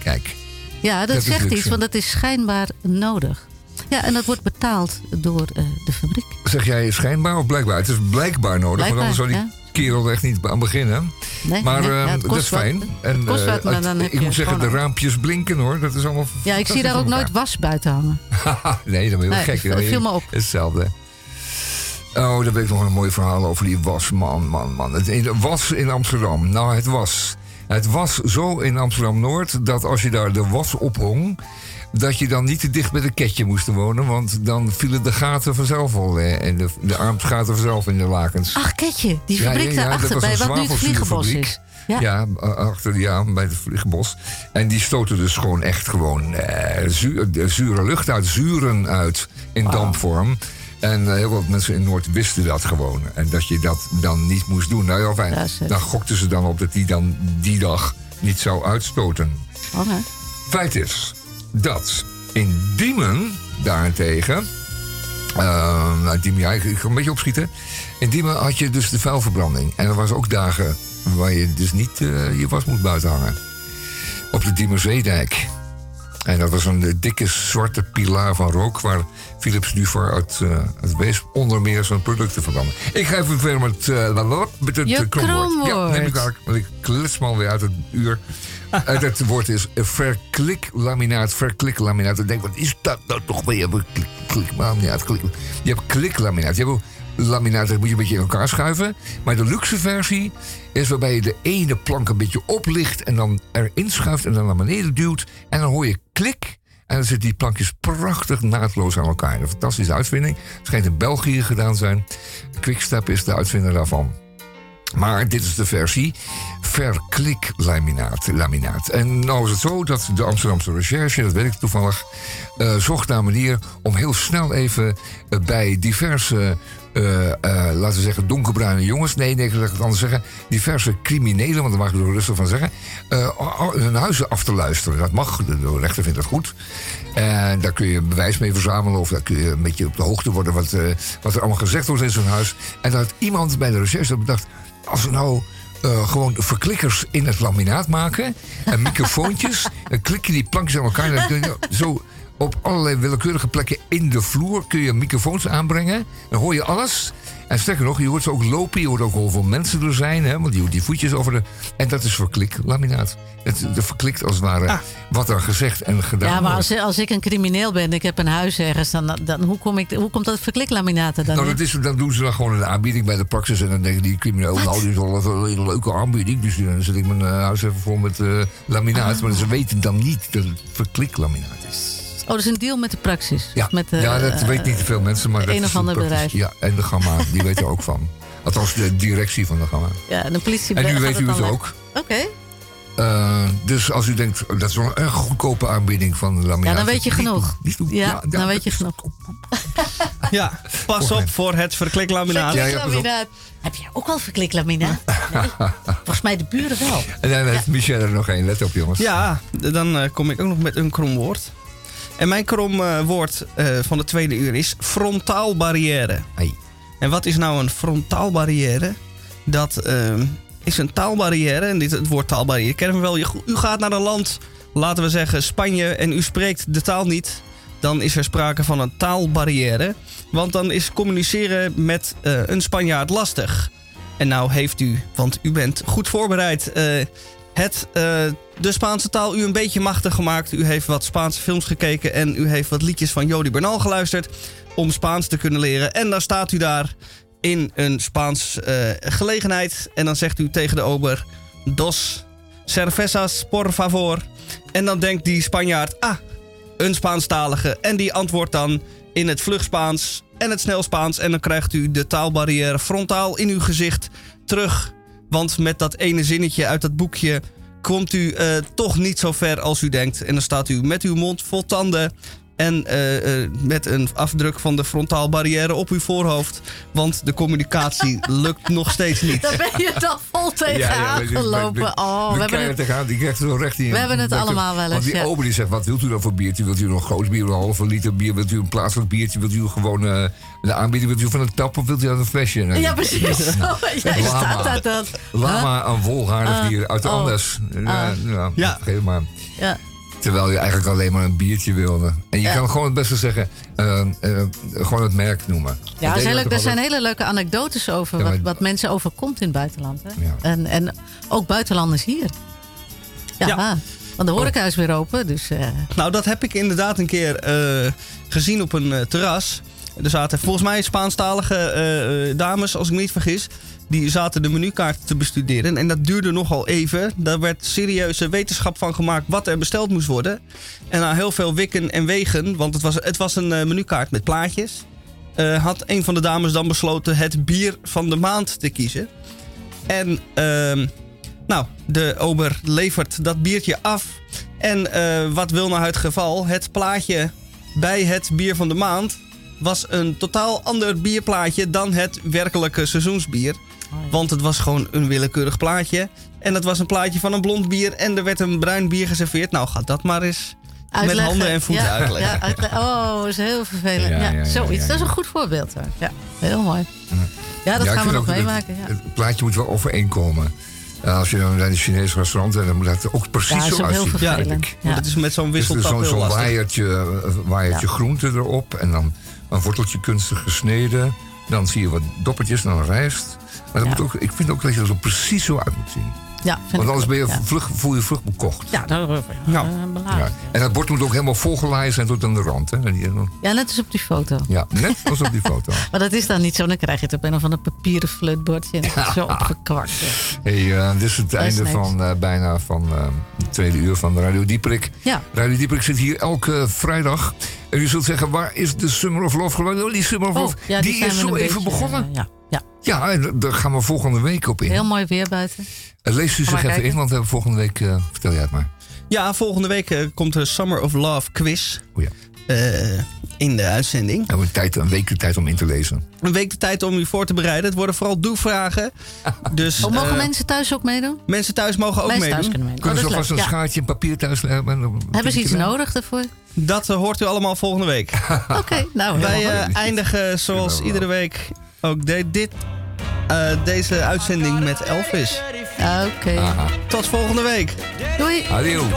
Kijk. Ja, dat zegt iets, want dat is schijnbaar nodig. Ja, en dat wordt betaald door de fabriek. Zeg jij schijnbaar of blijkbaar? Het is blijkbaar nodig, want anders zou die kerel echt niet aan beginnen. Nee, maar ja, dat is fijn. Ik moet zeggen, de raampjes blinken hoor. Dat is allemaal. Ja, ik zie daar ook nooit was buiten hangen. Nee, dat ben je wel gek. Dat viel me op. Hetzelfde. Oh, daar ben ik nog een mooi verhaal over die was. Man. Het was in Amsterdam. Nou, het was. Het was zo in Amsterdam-Noord dat als je daar de was ophong, dat je dan niet te dicht bij de ketje moest wonen, want dan vielen de gaten vanzelf al en de armsgaten vanzelf in de lakens. Ach, ketje, die fabriek daarachter bij wat nu het Vliegenbos is. Ja, achter bij het Vliegenbos. En die stoten dus gewoon echt zure lucht uit, zuren uit in dampvorm. En heel wat mensen in Noord wisten dat gewoon. En dat je dat dan niet moest doen. Nou ja, fijn. Ja, dan gokten ze dan op dat die dan die dag niet zou uitstoten. Okay. Feit is dat in Diemen daarentegen... Diemen, ja, ik ga een beetje opschieten. In Diemen had je dus de vuilverbranding. En er was ook dagen waar je dus niet je was moet buiten hangen. Op de Diemerzeedijk. En dat was een dikke zwarte pilaar van rook waar Philips Dufour uit Weesp onder meer zijn producten verbranden. Ik ga even verder met het kroonwoord. Ja, neem ik aan, want ik klets me alweer uit het uur. Het woord is verkliklaminaat. Verkliklaminaat. Ik denk, wat is dat nou toch weer? Je hebt kliklaminaat. Je hebt laminaat, dat moet je een beetje in elkaar schuiven. Maar de luxe versie is waarbij je de ene plank een beetje oplicht en dan erin schuift en dan naar beneden duwt. En dan hoor je klik en dan zitten die plankjes prachtig naadloos aan elkaar. Een fantastische uitvinding. Het schijnt in België gedaan te zijn. Quickstep is de uitvinder daarvan. Maar dit is de versie verkliklaminaat. En nou is het zo dat de Amsterdamse recherche, dat weet ik toevallig, zocht naar een manier om heel snel even bij diverse... laten we zeggen donkerbruine jongens. Nee, laat ik het anders zeggen. Diverse criminelen, want daar mag ik er rustig van zeggen. Hun huizen af te luisteren. Dat mag, de rechter vindt dat goed. En daar kun je bewijs mee verzamelen. Of daar kun je een beetje op de hoogte worden wat er allemaal gezegd wordt in zo'n huis. En dat had iemand bij de recherche bedacht, als we nou gewoon verklikkers in het laminaat maken. En microfoontjes. Dan klik je die plankjes aan elkaar. En dan kun je zo... Op allerlei willekeurige plekken in de vloer kun je microfoons aanbrengen. Dan hoor je alles. En sterker nog, je hoort ze ook lopen. Je hoort ook hoeveel mensen er zijn. Hè? Want je hoort die voetjes over de... En dat is verkliklaminaat. Het verklikt als het ware wat er gezegd en gedaan wordt. Ja, maar als ik een crimineel ben en ik heb een huis ergens... Dan hoe komt dat verkliklaminaat er dan in? Dan doen ze dan gewoon een aanbieding bij de praxis. En dan denken die crimineel, nou, die is wel een hele leuke aanbieding. Dus dan zet ik mijn huis even vol met laminaat. Maar ze weten dan niet dat het verkliklaminaat is. Oh, dat is een deal met de praxis. Ja, met dat weet niet veel mensen, maar dat is een of ander bedrijf. Ja, en de Gamma, die weet er ook van. Althans, de directie van de Gamma. Ja, en de politie. En nu weet u het ook. Oké. Dus als u denkt, dat is wel een goedkope aanbieding van de laminaat. Ja, dan weet je genoeg. Dan weet je genoeg. Ja, pas op voor het verkliklaminaat. Verkliklaminaat. Heb jij ook al verkliklaminaat? Nee. Volgens mij de buren wel. En dan heeft Michel er nog één. Let op, jongens. Ja, dan kom ik ook nog met een kromwoord. En mijn kromwoord van de tweede uur is frontaalbarrière. Hey. En wat is nou een frontaalbarrière? Dat is een taalbarrière. En het woord taalbarrière kennen we wel. U gaat naar een land, laten we zeggen Spanje, en u spreekt de taal niet. Dan is er sprake van een taalbarrière. Want dan is communiceren met een Spanjaard lastig. En nou heeft u, want u bent goed voorbereid... de Spaanse taal u een beetje machtig gemaakt. U heeft wat Spaanse films gekeken en u heeft wat liedjes van Jordi Bernal geluisterd om Spaans te kunnen leren. En dan staat u daar in een Spaans gelegenheid en dan zegt u tegen de ober: dos cervezas por favor. En dan denkt die Spanjaard, een Spaanstalige. En die antwoordt dan in het vlugspaans en het snelspaans. En dan krijgt u de taalbarrière frontaal in uw gezicht terug. Want met dat ene zinnetje uit dat boekje komt u toch niet zo ver als u denkt. En dan staat u met uw mond vol tanden En met een afdruk van de frontaalbarrière op uw voorhoofd. Want de communicatie lukt nog steeds niet. Daar ben je dan vol tegen aangelopen. We hebben het allemaal wel eens. Want die ober die zegt, wat wilt u dan voor biertje? Wilt u nog groot bier, een halve liter bier? Wilt u een plaatselijk biertje? Wilt u gewoon de aanbieding? Wilt u van het tap of wilt u uit een flesje? Nou, ja, precies. Jij staat uit dat. Lama, een wolhaardig dier uit Anders. Ja, geef maar. Ja. Terwijl je eigenlijk alleen maar een biertje wilde. En je kan gewoon het beste zeggen, gewoon het merk noemen. Ja, er zijn hele leuke anekdotes over wat mensen overkomt in het buitenland. Hè? Ja. En ook buitenlanders hier. Ja. Want de horeca is weer open. Dus, Nou, dat heb ik inderdaad een keer gezien op een terras. Er zaten volgens mij Spaanstalige dames, als ik me niet vergis. Die zaten de menukaart te bestuderen. En dat duurde nogal even. Daar werd serieuze wetenschap van gemaakt wat er besteld moest worden. En na heel veel wikken en wegen, want het was een menukaart met plaatjes, had een van de dames dan besloten het bier van de maand te kiezen. En de ober levert dat biertje af. En wat wil nou het geval? Het plaatje bij het bier van de maand was een totaal ander bierplaatje dan het werkelijke seizoensbier. Want het was gewoon een willekeurig plaatje. En dat was een plaatje van een blond bier. En er werd een bruin bier geserveerd. Nou, gaat dat maar eens uitleggen. Met handen en voeten uitleggen. Ja, dat is heel vervelend. Ja, zoiets. Ja. Dat is een goed voorbeeld. Hoor. Ja, heel mooi. Ja, dat gaan we nog meemaken. Ja. Het plaatje moet wel overeenkomen. Als je dan naar een Chinees restaurant en dan moet dat ook precies zo uitzien. Ja, dat is met zo'n wisseltap heel lastig. Waaiertje groente erop en dan een worteltje kunstig gesneden. Dan zie je wat doppertjes en dan rijst. Maar dat moet ook, ik vind ook dat je er zo precies zo uit moet zien. Ja, want anders ben je voel je vlug bekocht. Ja, dat is belangrijk. En dat bord moet ook helemaal volgelaaid zijn tot aan de rand. Hè? Ja, net als op die foto. Ja, net als op die foto. Maar dat is dan niet zo. Dan krijg je het op een of ander papieren flutbordje. En dat is zo opgekwakt. Dit is het einde van bijna van het tweede uur van Radio Dieperick. Ja. Radio Dieperick zit hier elke vrijdag. En u zult zeggen, waar is de Summer of Love geworden? Oh, die Summer of Love, die is zo even begonnen. Ja, daar gaan we volgende week op in. Heel mooi weer buiten. Lees u zich even kijken in, want volgende week... vertel jij het maar. Ja, volgende week komt de Summer of Love quiz in de uitzending. We hebben een week de tijd om in te lezen. Een week de tijd om u voor te bereiden. Het worden vooral doe-vragen. Dus, mogen mensen thuis ook meedoen? Mensen thuis mogen ook meedoen. Kunnen ze alvast een schaartje en papier thuis hebben? Hebben ze iets nodig daarvoor? Dat hoort u allemaal volgende week. Oké, nou... Wij eindigen zoals iedere week... Ook deze uitzending met Elvis. Oké. Tot volgende week. Doei. Adios.